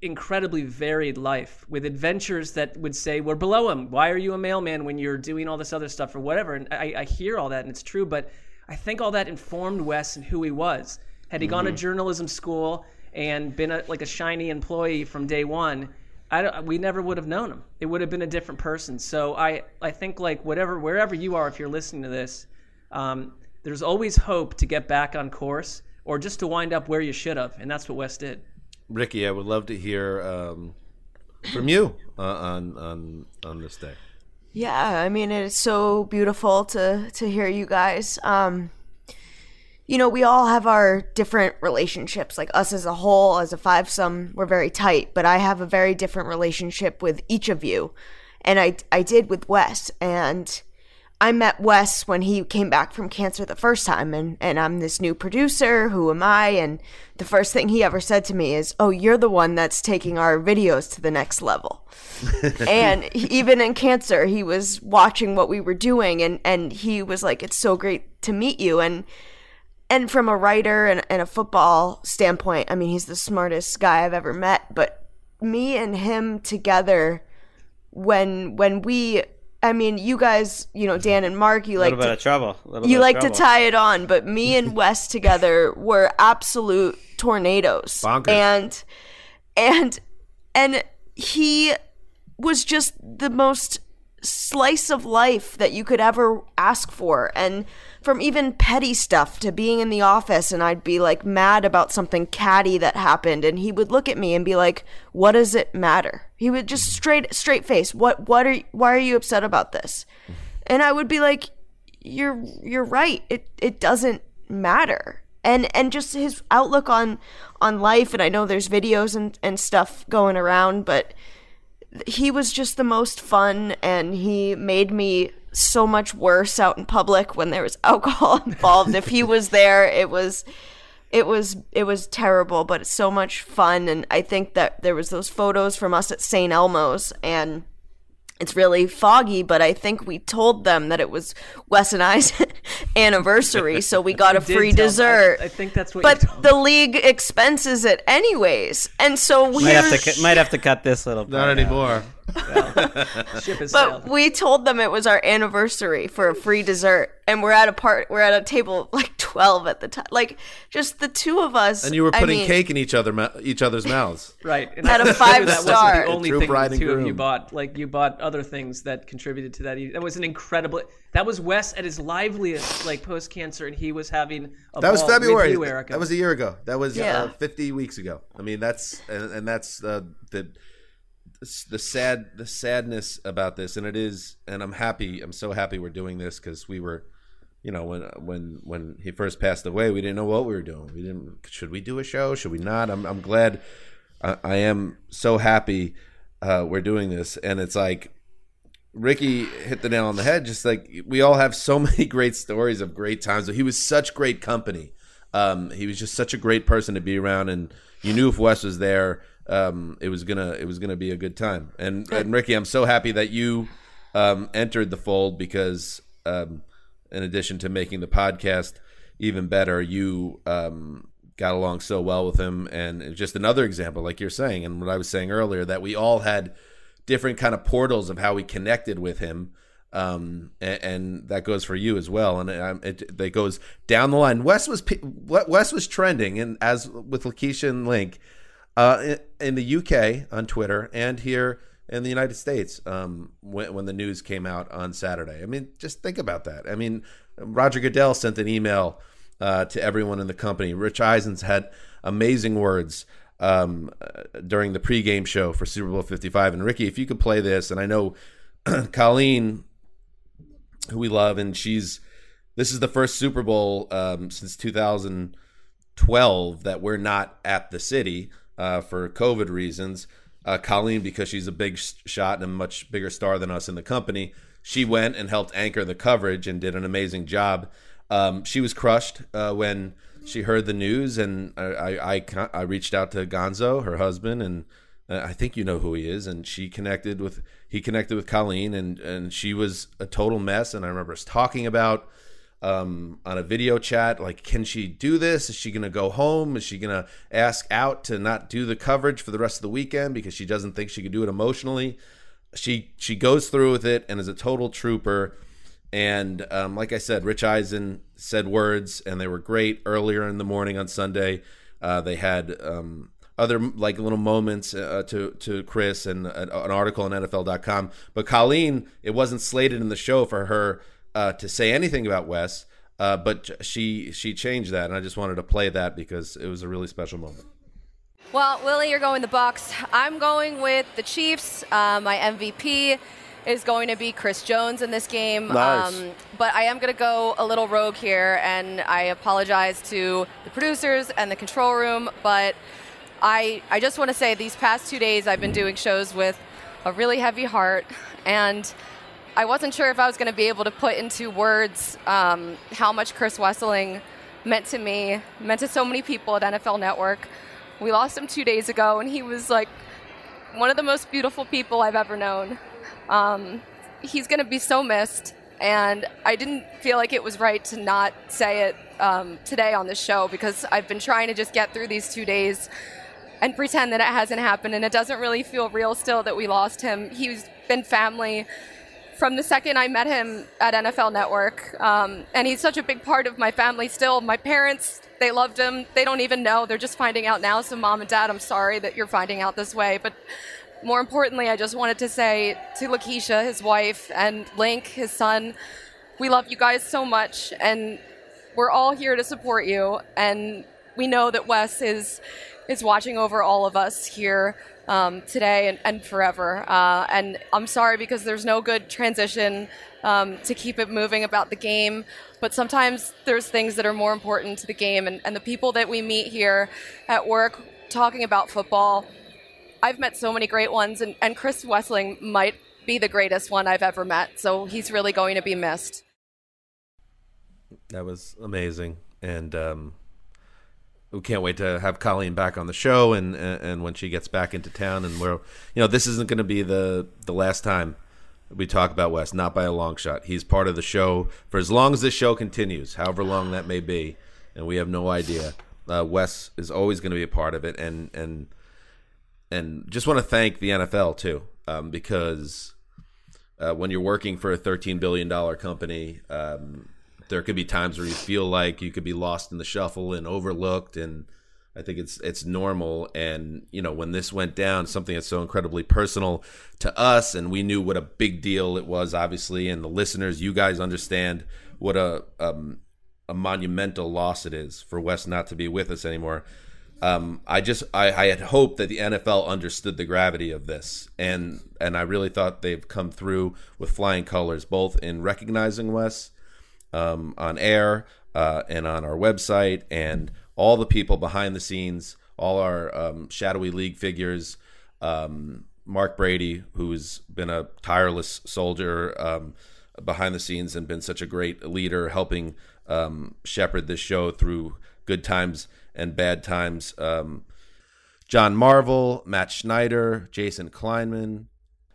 incredibly varied life with adventures that would say we're below him. Why are you a mailman when you're doing all this other stuff or whatever? And I, I hear all that, and it's true, but I think all that informed Wes and who he was. Had he gone mm-hmm. to journalism school and been a, like a shiny employee from day one, I don't, we never would have known him. It would have been a different person. So I, I think like whatever, wherever you are, if you're listening to this, um, there's always hope to get back on course or just to wind up where you should have. And that's what Wes did. Ricky, I would love to hear um, from you uh, on, on on this day. Yeah, I mean, it is so beautiful to, to hear you guys. Um You know, we all have our different relationships, like us as a whole, as a five-some, we're very tight, but I have a very different relationship with each of you, and I, I did with Wes, and I met Wes when he came back from cancer the first time, and, and I'm this new producer, who am I, and the first thing he ever said to me is, oh, you're the one that's taking our videos to the next level, and even in cancer, he was watching what we were doing, and, and he was like, it's so great to meet you, and And from a writer and, and a football standpoint, I mean, he's the smartest guy I've ever met. But me and him together, when when we, I mean, you guys, you know, Dan and Mark, you like a little bit of trouble. You like to tie it on, but me and Wes together were absolute tornadoes. Bonkers. And and and he was just the most slice of life that you could ever ask for, and from even petty stuff to being in the office and I'd be like mad about something catty that happened, and he would look at me and be like, what does it matter? He would just straight straight face, what what are why are you upset about this? And I would be like, you're you're right, it it doesn't matter. And and just his outlook on on life, and I know there's videos and and stuff going around, but he was just the most fun, and he made me so much worse out in public when there was alcohol involved. If he was there, it was it was it was terrible, but it's so much fun. And I think that there was those photos from us at Saint Elmo's, and it's really foggy, but I think we told them that it was Wes and I's anniversary, so we got we a free dessert. I, I think that's what. But the league expenses it anyways, and so we might have to might have to cut this little. Not anymore. Well, ship is sailed. But we told them it was our anniversary for a free dessert, and we're at a part. We're at a table like twelve at the time, like just the two of us. And you were putting I mean, cake in each other each other's mouths, right? And at a five that star. Wasn't the only the thing the two of you bought. Like you bought other things that contributed to that. That was an incredible. That was Wes at his liveliest, like post cancer, and he was having a that was February. You, Erica. That was a year ago. That was yeah. uh, fifty weeks ago. I mean, that's and, and that's uh, the. The sad, the sadness about this, and it is, and I'm happy. I'm so happy we're doing this because we were, you know, when when when he first passed away, we didn't know what we were doing. We didn't. Should we do a show? Should we not? I'm I'm glad. I, I am so happy uh, we're doing this, and it's like Ricky hit the nail on the head. Just like we all have so many great stories of great times. He was such great company. Um, he was just such a great person to be around, and you knew if Wes was there. Um, it was gonna, it was gonna be a good time, and and Ricky, I'm so happy that you um, entered the fold because, um, in addition to making the podcast even better, you um, got along so well with him, and it's just another example, like you're saying, and what I was saying earlier, that we all had different kind of portals of how we connected with him, um, and, and that goes for you as well, and it, it, it goes down the line. Wes was Wes was trending, and as with Lakeisha and Link. Uh, in the U K on Twitter and here in the United States um, when, when the news came out on Saturday. I mean, just think about that. I mean, Roger Goodell sent an email uh, to everyone in the company. Rich Eisen had amazing words um, uh, during the pregame show for Super Bowl fifty-five. And Ricky, if you could play this, and I know Colleen, who we love, and she's this is the first Super Bowl um, since two thousand twelve that we're not at the city. Uh, for COVID reasons, uh, Colleen, because she's a big sh- shot and a much bigger star than us in the company, she went and helped anchor the coverage and did an amazing job. Um, she was crushed uh, when she heard the news, and I, I, I, I reached out to Gonzo, her husband, and uh, I think you know who he is, and she connected with he connected with Colleen, and, and she was a total mess, and I remember us talking about Um, on a video chat, like, can she do this? Is she going to go home? Is she going to ask out to not do the coverage for the rest of the weekend because she doesn't think she could do it emotionally? She she goes through with it and is a total trooper. And um, like I said, Rich Eisen said words, and they were great earlier in the morning on Sunday. Uh, they had um, other like little moments uh, to, to Chris and an, an article on N F L dot com. But Colleen, it wasn't slated in the show for her Uh, to say anything about Wes, uh, but she she changed that, and I just wanted to play that because it was a really special moment. Well, Willie, you're going the Bucs. I'm going with the Chiefs. Uh, my M V P is going to be Chris Jones in this game. Nice. Um, but I am going to go a little rogue here, and I apologize to the producers and the control room, but I I just want to say these past two days I've been doing shows with a really heavy heart, and I wasn't sure if I was going to be able to put into words um, how much Chris Wesseling meant to me, meant to so many people at N F L Network. We lost him two days ago, and he was like one of the most beautiful people I've ever known. Um, he's going to be so missed, and I didn't feel like it was right to not say it um, today on this show because I've been trying to just get through these two days and pretend that it hasn't happened, and it doesn't really feel real still that we lost him. He's been family from the second I met him at N F L Network. Um, and he's such a big part of my family still. My parents, they loved him. They don't even know. They're just finding out now. So, Mom and Dad, I'm sorry that you're finding out this way. But more importantly, I just wanted to say to Lakeisha, his wife, and Link, his son, we love you guys so much. And we're all here to support you. And we know that Wes is is watching over all of us here Um, today and, and forever. Uh, and I'm sorry because there's no good transition um, to keep it moving about the game, but sometimes there's things that are more important to the game. And, and the people that we meet here at work talking about football, I've met so many great ones, and, and Chris Wesseling might be the greatest one I've ever met. So he's really going to be missed. That was amazing. And um, we can't wait to have Colleen back on the show. And, and, and when she gets back into town, and we're, you know, this isn't going to be the, the last time we talk about Wes, not by a long shot. He's part of the show for as long as this show continues, however long that may be. And we have no idea. Uh, Wes is always going to be a part of it. And, and, and just want to thank the N F L too, um, because uh, when you're working for a thirteen billion dollars company, um, there could be times where you feel like you could be lost in the shuffle and overlooked, and I think it's it's normal. And you know, when this went down, something that's so incredibly personal to us, and we knew what a big deal it was, obviously, and the listeners, you guys understand what a um, a monumental loss it is for Wes not to be with us anymore. Um, I just I, I had hoped that the N F L understood the gravity of this, and and I really thought they've come through with flying colors, both in recognizing Wes. Um, on air uh, and on our website, and all the people behind the scenes, all our um, shadowy league figures, um, Mark Brady, who's been a tireless soldier um, behind the scenes and been such a great leader, helping um, shepherd this show through good times and bad times. Um, John Marvel, Matt Schneider, Jason Kleinman,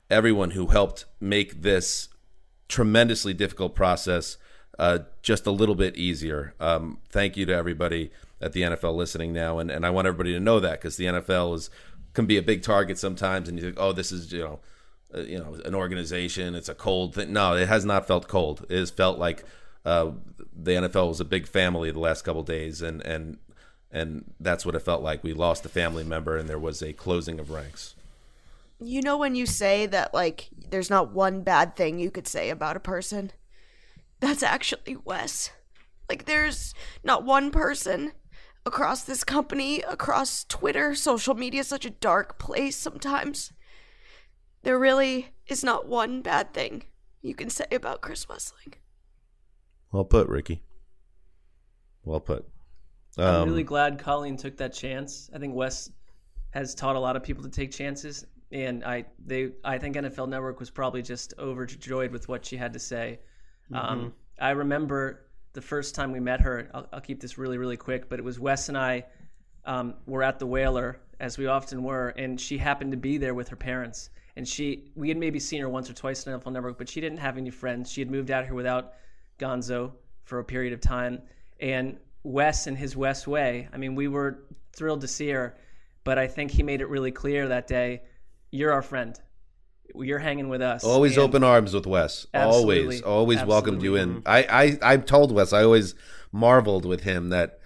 everyone who helped make this tremendously difficult process Uh, just a little bit easier. Um, thank you to everybody at the N F L listening now, and, and I want everybody to know that, because the N F L is can be a big target sometimes, and you think, oh, this is you know, uh, you know, an organization. It's a cold thing. No, it has not felt cold. It has felt like uh, the N F L was a big family the last couple of days, and and and that's what it felt like. We lost a family member, and there was a closing of ranks. You know, when you say that, like, there's not one bad thing you could say about a person. That's actually Wes. Like, there's not one person across this company, across Twitter, social media, such a dark place sometimes. There really is not one bad thing you can say about Chris Wesseling. Well put, Ricky. Well put. Um, I'm really glad Colleen took that chance. I think Wes has taught a lot of people to take chances, and I they I think N F L Network was probably just overjoyed with what she had to say. Mm-hmm. Um, I remember the first time we met her. I'll, I'll keep this really, really quick, but it was Wes and I um, were at the Whaler, as we often were, and she happened to be there with her parents. And she, we had maybe seen her once or twice on N F L Network, but she didn't have any friends. She had moved out here without Gonzo for a period of time. And Wes and his Wes way, I mean, we were thrilled to see her, but I think he made it really clear that day, you're our friend. You're hanging with us. Always and open arms with Wes. Absolutely, always, always absolutely. Welcomed you in. I, I, I told Wes, I always marveled with him that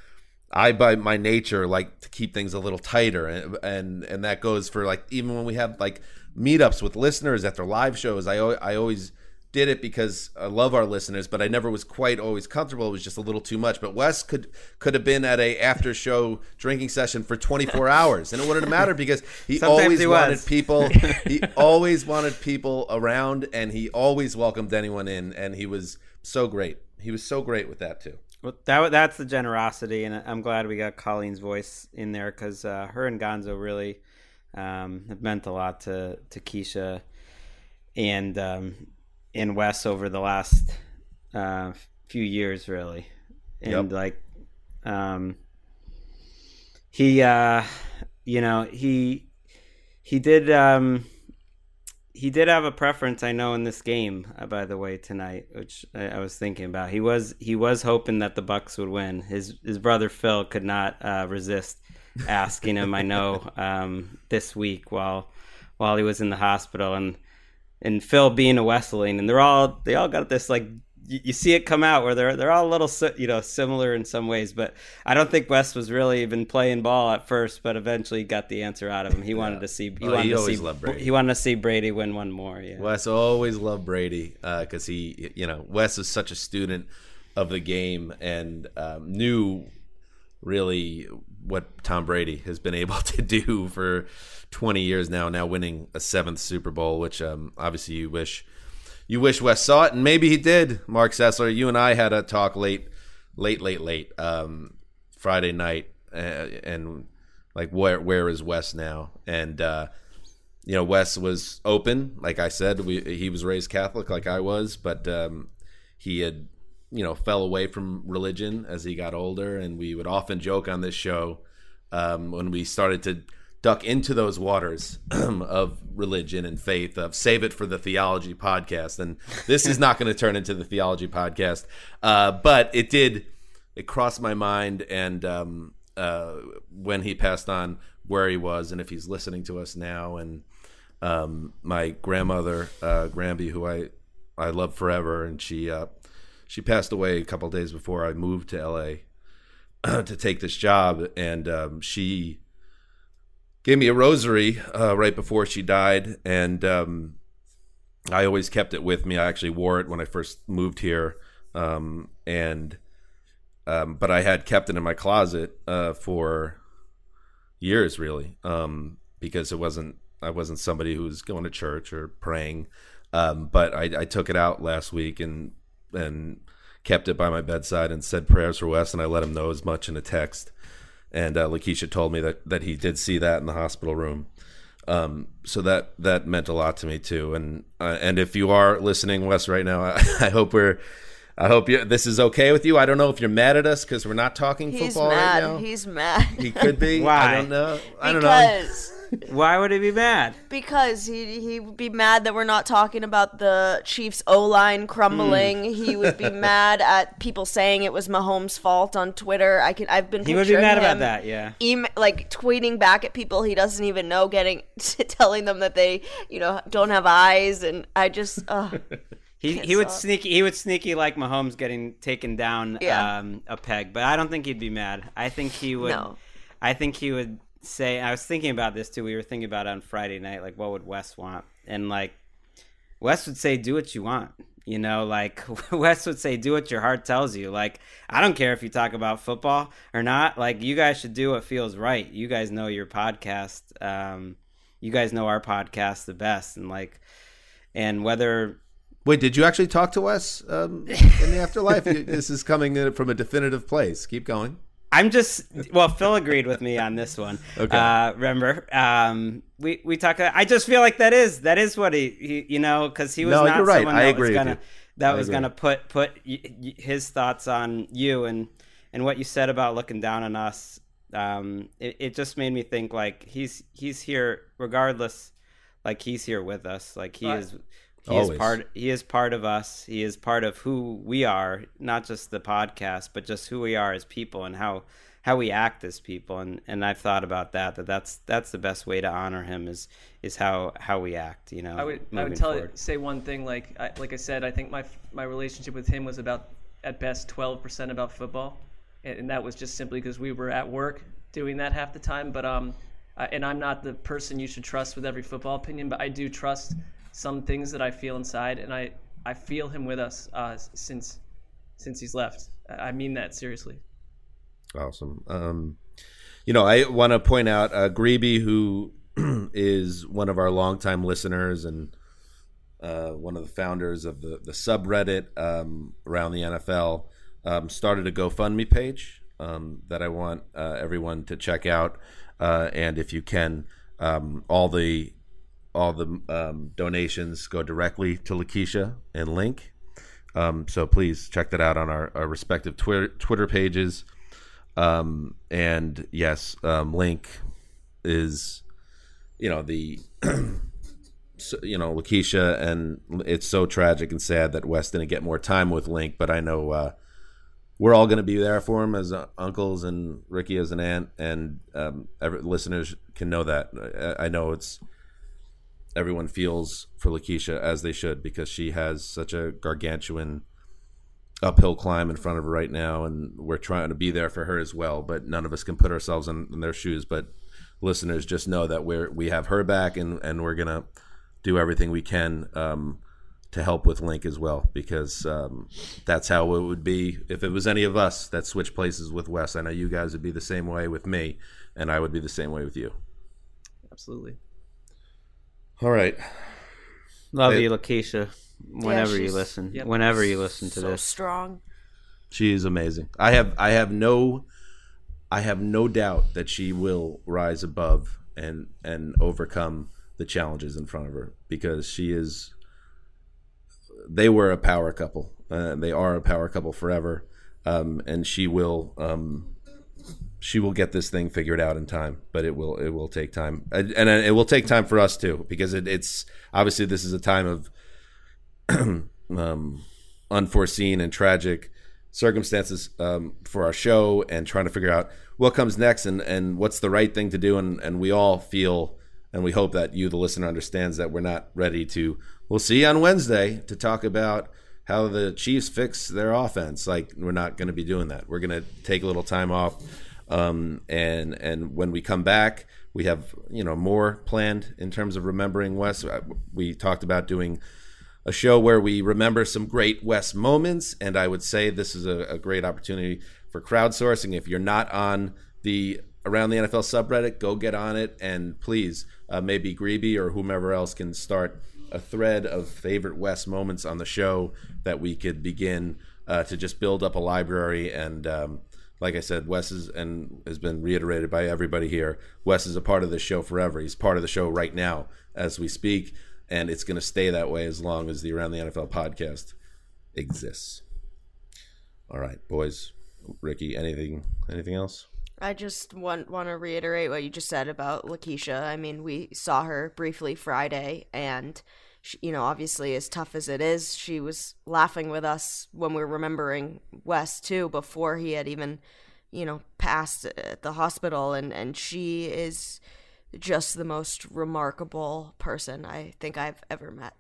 I, by my nature, like to keep things a little tighter, and and, and that goes for, like, even when we have like meetups with listeners at their live shows. I, I always did it because I love our listeners, but I never was quite always comfortable. It was just a little too much. But Wes could could have been at a after show drinking session for twenty-four hours, and it wouldn't matter, because he Sometimes always he wanted people. He always wanted people around, and he always welcomed anyone in. And he was so great. He was so great with that too. Well, that that's the generosity, and I'm glad we got Colleen's voice in there, because uh, her and Gonzo really um, have meant a lot to to Keisha and. Um, in Wes over the last uh, few years, really. And yep. like, um, he, uh, you know, he, he did, um, he did have a preference, I know, in this game, uh, by the way, tonight, which I, I was thinking about. He was, he was hoping that the Bucks would win. His, his brother, Phil, could not uh, resist asking him, I know, um, this week while, while he was in the hospital, and, and Phil being a Wesseling, and they're all they all got this, like, you, you see it come out where they're they're all a little, you know, similar in some ways. But I don't think Wes was really even playing ball at first, but eventually got the answer out of him. He wanted yeah. to see he oh, wanted he to always see loved Brady. He wanted to see Brady win one more. Yeah, Wes always loved Brady because uh, he you know Wes is such a student of the game, and um, knew really what Tom Brady has been able to do for twenty years now, now winning a seventh Super Bowl, which um, obviously you wish you wish Wes saw it, and maybe he did. Mark Sessler, you and I had a talk late, late, late, late um, Friday night, uh, and like where where is Wes now? And uh, you know, Wes was open. Like I said, we, he was raised Catholic like I was, but um, he had, you know, fell away from religion as he got older. And we would often joke on this show um, when we started to duck into those waters of religion and faith, of save it for the theology podcast. And this is not going to turn into the theology podcast, uh, but it did. It crossed my mind. And um, uh, when he passed on, where he was, and if he's listening to us now. And um, my grandmother, uh, Gramby, who I, I love forever. And she, uh, She passed away a couple of days before I moved to L A to take this job, and um, she gave me a rosary uh, right before she died, and um, I always kept it with me. I actually wore it when I first moved here, um, and um, but I had kept it in my closet uh, for years, really, um, because it wasn't I wasn't somebody who was going to church or praying, um, but I, I took it out last week and. and kept it by my bedside and said prayers for Wes, and I let him know as much in a text. And uh, Lakeisha told me that, that he did see that in the hospital room. Um, so that, that meant a lot to me too. And uh, and if you are listening, Wes, right now, I, I hope we're I hope you this is okay with you. I don't know if you're mad at us because we're not talking He's football mad. right now. He's mad. He could be. Why? I don't know. I don't because... know. Why would he be mad? Because he he would be mad that we're not talking about the Chiefs O-line crumbling. Mm. He would be mad at people saying it was Mahomes' fault on Twitter. I can I've been he would be mad about that, yeah. Em- like tweeting back at people he doesn't even know, getting telling them that they you know don't have eyes, and I just. Uh, he he would sneaky he would sneaky like Mahomes getting taken down yeah. um, a peg, but I don't think he'd be mad. I think he would. No. I think he would. Say, I was thinking about this too. We were thinking about it on Friday night, like what would Wes want? And like, Wes would say, "Do what you want." You know, like Wes would say, "Do what your heart tells you." Like, I don't care if you talk about football or not. Like, you guys should do what feels right. You guys know your podcast. Um, you guys know our podcast the best. And like, and whether. Wait, did you actually talk to Wes um, in the afterlife? This is coming in from a definitive place. Keep going. I'm just well. Phil agreed with me on this one. Okay. Uh, remember, um, we we talk. I just feel like that is that is what he, he you know because he was no, not you're right. someone that I agree was gonna that I was agree. gonna put put his thoughts on you and and what you said about looking down on us. Um, it, it just made me think like he's he's here regardless. Like he's here with us. Like he right. is he Always. is part he is part of us. He is part of who we are, not just the podcast, but just who we are as people and how how we act as people. And and I've thought about that that that's that's the best way to honor him is is how how we act, you know. I would I would tell it, say one thing like I, like I said, I think my my relationship with him was about at best twelve percent about football. And, and that was just simply because we were at work doing that half the time, but um Uh, and I'm not the person you should trust with every football opinion, but I do trust some things that I feel inside, and I, I feel him with us uh, since since he's left. I mean that seriously. Awesome. Um, you know, I want to point out uh, Greeby, who is one of our longtime listeners and uh, one of the founders of the, the subreddit um, Around the N F L, um, started a GoFundMe page um, that I want uh, everyone to check out. Uh, and if you can, um, all the all the um, donations go directly to Lakeisha and Link. Um, so please check that out on our, our respective Twitter Twitter pages. Um, and yes, um, Link is, you know the, so, you know Lakeisha, and it's so tragic and sad that Wes didn't get more time with Link. But I know. Uh, We're all going to be there for him as uncles and Ricky as an aunt, and um, every, listeners can know that. I, I know it's everyone feels for Lakeisha as they should because she has such a gargantuan uphill climb in front of her right now, and we're trying to be there for her as well. But none of us can put ourselves in, in their shoes. But listeners, just know that we're we have her back, and, and we're going to do everything we can. Um, to help with Link as well, because um, that's how it would be if it was any of us that switched places with Wes. I know you guys would be the same way with me, and I would be the same way with you. Absolutely. All right. Love it, you, Lakeisha, whenever yeah, you listen. Yep, whenever you listen to so this. So strong. She is amazing. I have I have no I have no doubt that she will rise above and, and overcome the challenges in front of her, because she is, they were a power couple. Uh, they are a power couple forever. Um, and she will, um, she will get this thing figured out in time, but it will, it will take time. And, and it will take time for us too, because it, it's obviously this is a time of um, unforeseen and tragic circumstances um, for our show, and trying to figure out what comes next and, and what's the right thing to do. And, and we all feel, and we hope that you, the listener, understands that we're not ready to, we'll see you on Wednesday to talk about how the Chiefs fix their offense. Like, we're not going to be doing that. We're going to take a little time off. Um, and, and when we come back, we have, you know, more planned in terms of remembering Wes. We talked about doing a show where we remember some great Wes moments, and I would say this is a, a great opportunity for crowdsourcing. If you're not on the Around the N F L subreddit, go get on it, and please, uh, maybe Greeby or whomever else can start a thread of favorite Wes moments on the show that we could begin uh, to just build up a library. And um, like I said, Wes is, and has been reiterated by everybody here, Wes is a part of this show forever. He's part of the show right now as we speak. And it's going to stay that way as long as the Around the N F L podcast exists. All right, boys. Ricky, anything anything else? I just want want to reiterate what you just said about Lakeisha. I mean, we saw her briefly Friday, and she, you know, obviously as tough as it is, she was laughing with us when we were remembering Wes too, before he had even, you know, passed at the hospital, and and she is just the most remarkable person I think I've ever met.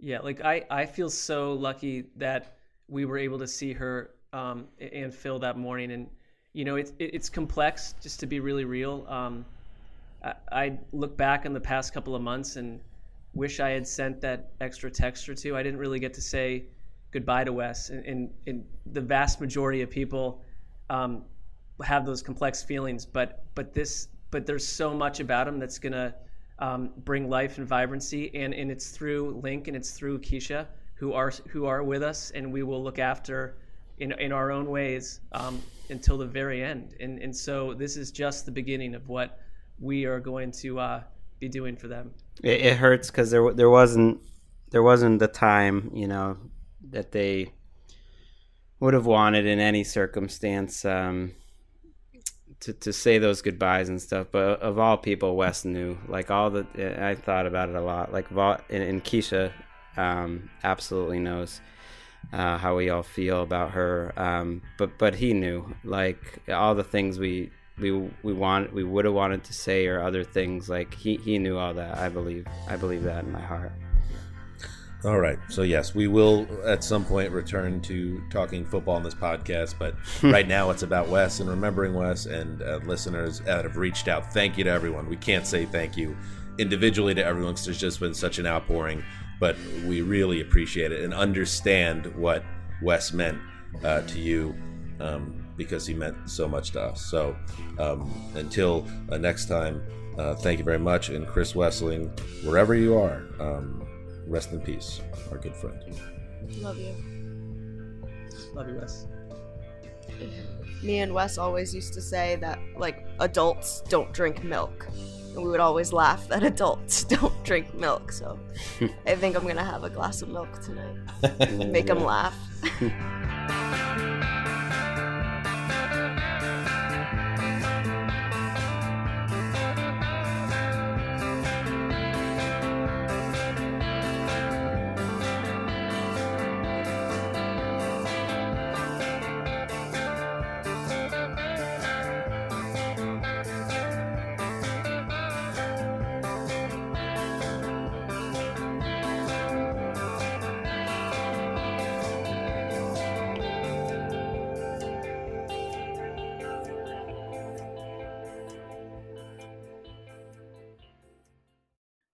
Yeah, like I, I feel so lucky that we were able to see her um, and Phil that morning. And, you know, it, it, it's complex, just to be really real. Um, I, I look back on the past couple of months and wish I had sent that extra text or two. I didn't really get to say goodbye to Wes. And, and, and the vast majority of people um, have those complex feelings. But, but this... but there's so much about him that's going to um, bring life and vibrancy. And, and it's through Link and it's through Keisha who are who are with us, and we will look after in in our own ways um, until the very end. And and so this is just the beginning of what we are going to uh, be doing for them. It, it hurts because there, there, wasn't, there wasn't the time, you know, that they would have wanted in any circumstance um To, to say those goodbyes and stuff, but of all people, Wes knew. Like all the, I thought about it a lot. Like and, and Keisha, um, absolutely knows uh, how we all feel about her. Um, but but he knew. Like all the things we we we want, we would have wanted to say, or other things. Like he he knew all that. I believe I believe that in my heart. All right. So, yes, we will at some point return to talking football on this podcast. But right now it's about Wes and remembering Wes, and uh, listeners that have reached out. Thank you to everyone. We can't say thank you individually to everyone because there's just been such an outpouring. But we really appreciate it and understand what Wes meant uh, to you um, because he meant so much to us. So um, until uh, next time, uh, thank you very much. And Chris Wesseling, wherever you are, um, rest in peace, our good friend. Love you. Love you, Wes. Me and Wes always used to say that, like, adults don't drink milk. And we would always laugh that adults don't drink milk. So I think I'm going to have a glass of milk tonight. Make them laugh.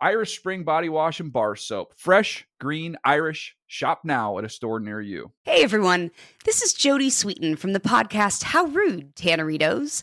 Irish Spring Body Wash and Bar Soap. Fresh, green, Irish. Shop now at a store near you. Hey, everyone. This is Jodie Sweetin from the podcast How Rude, Tanneritos.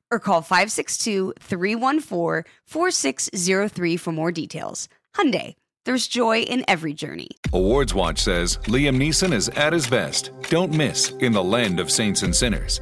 or call five six two, three one four, four six zero three for more details. Hyundai, there's joy in every journey. Awards Watch says Liam Neeson is at his best. Don't miss In the Land of Saints and Sinners.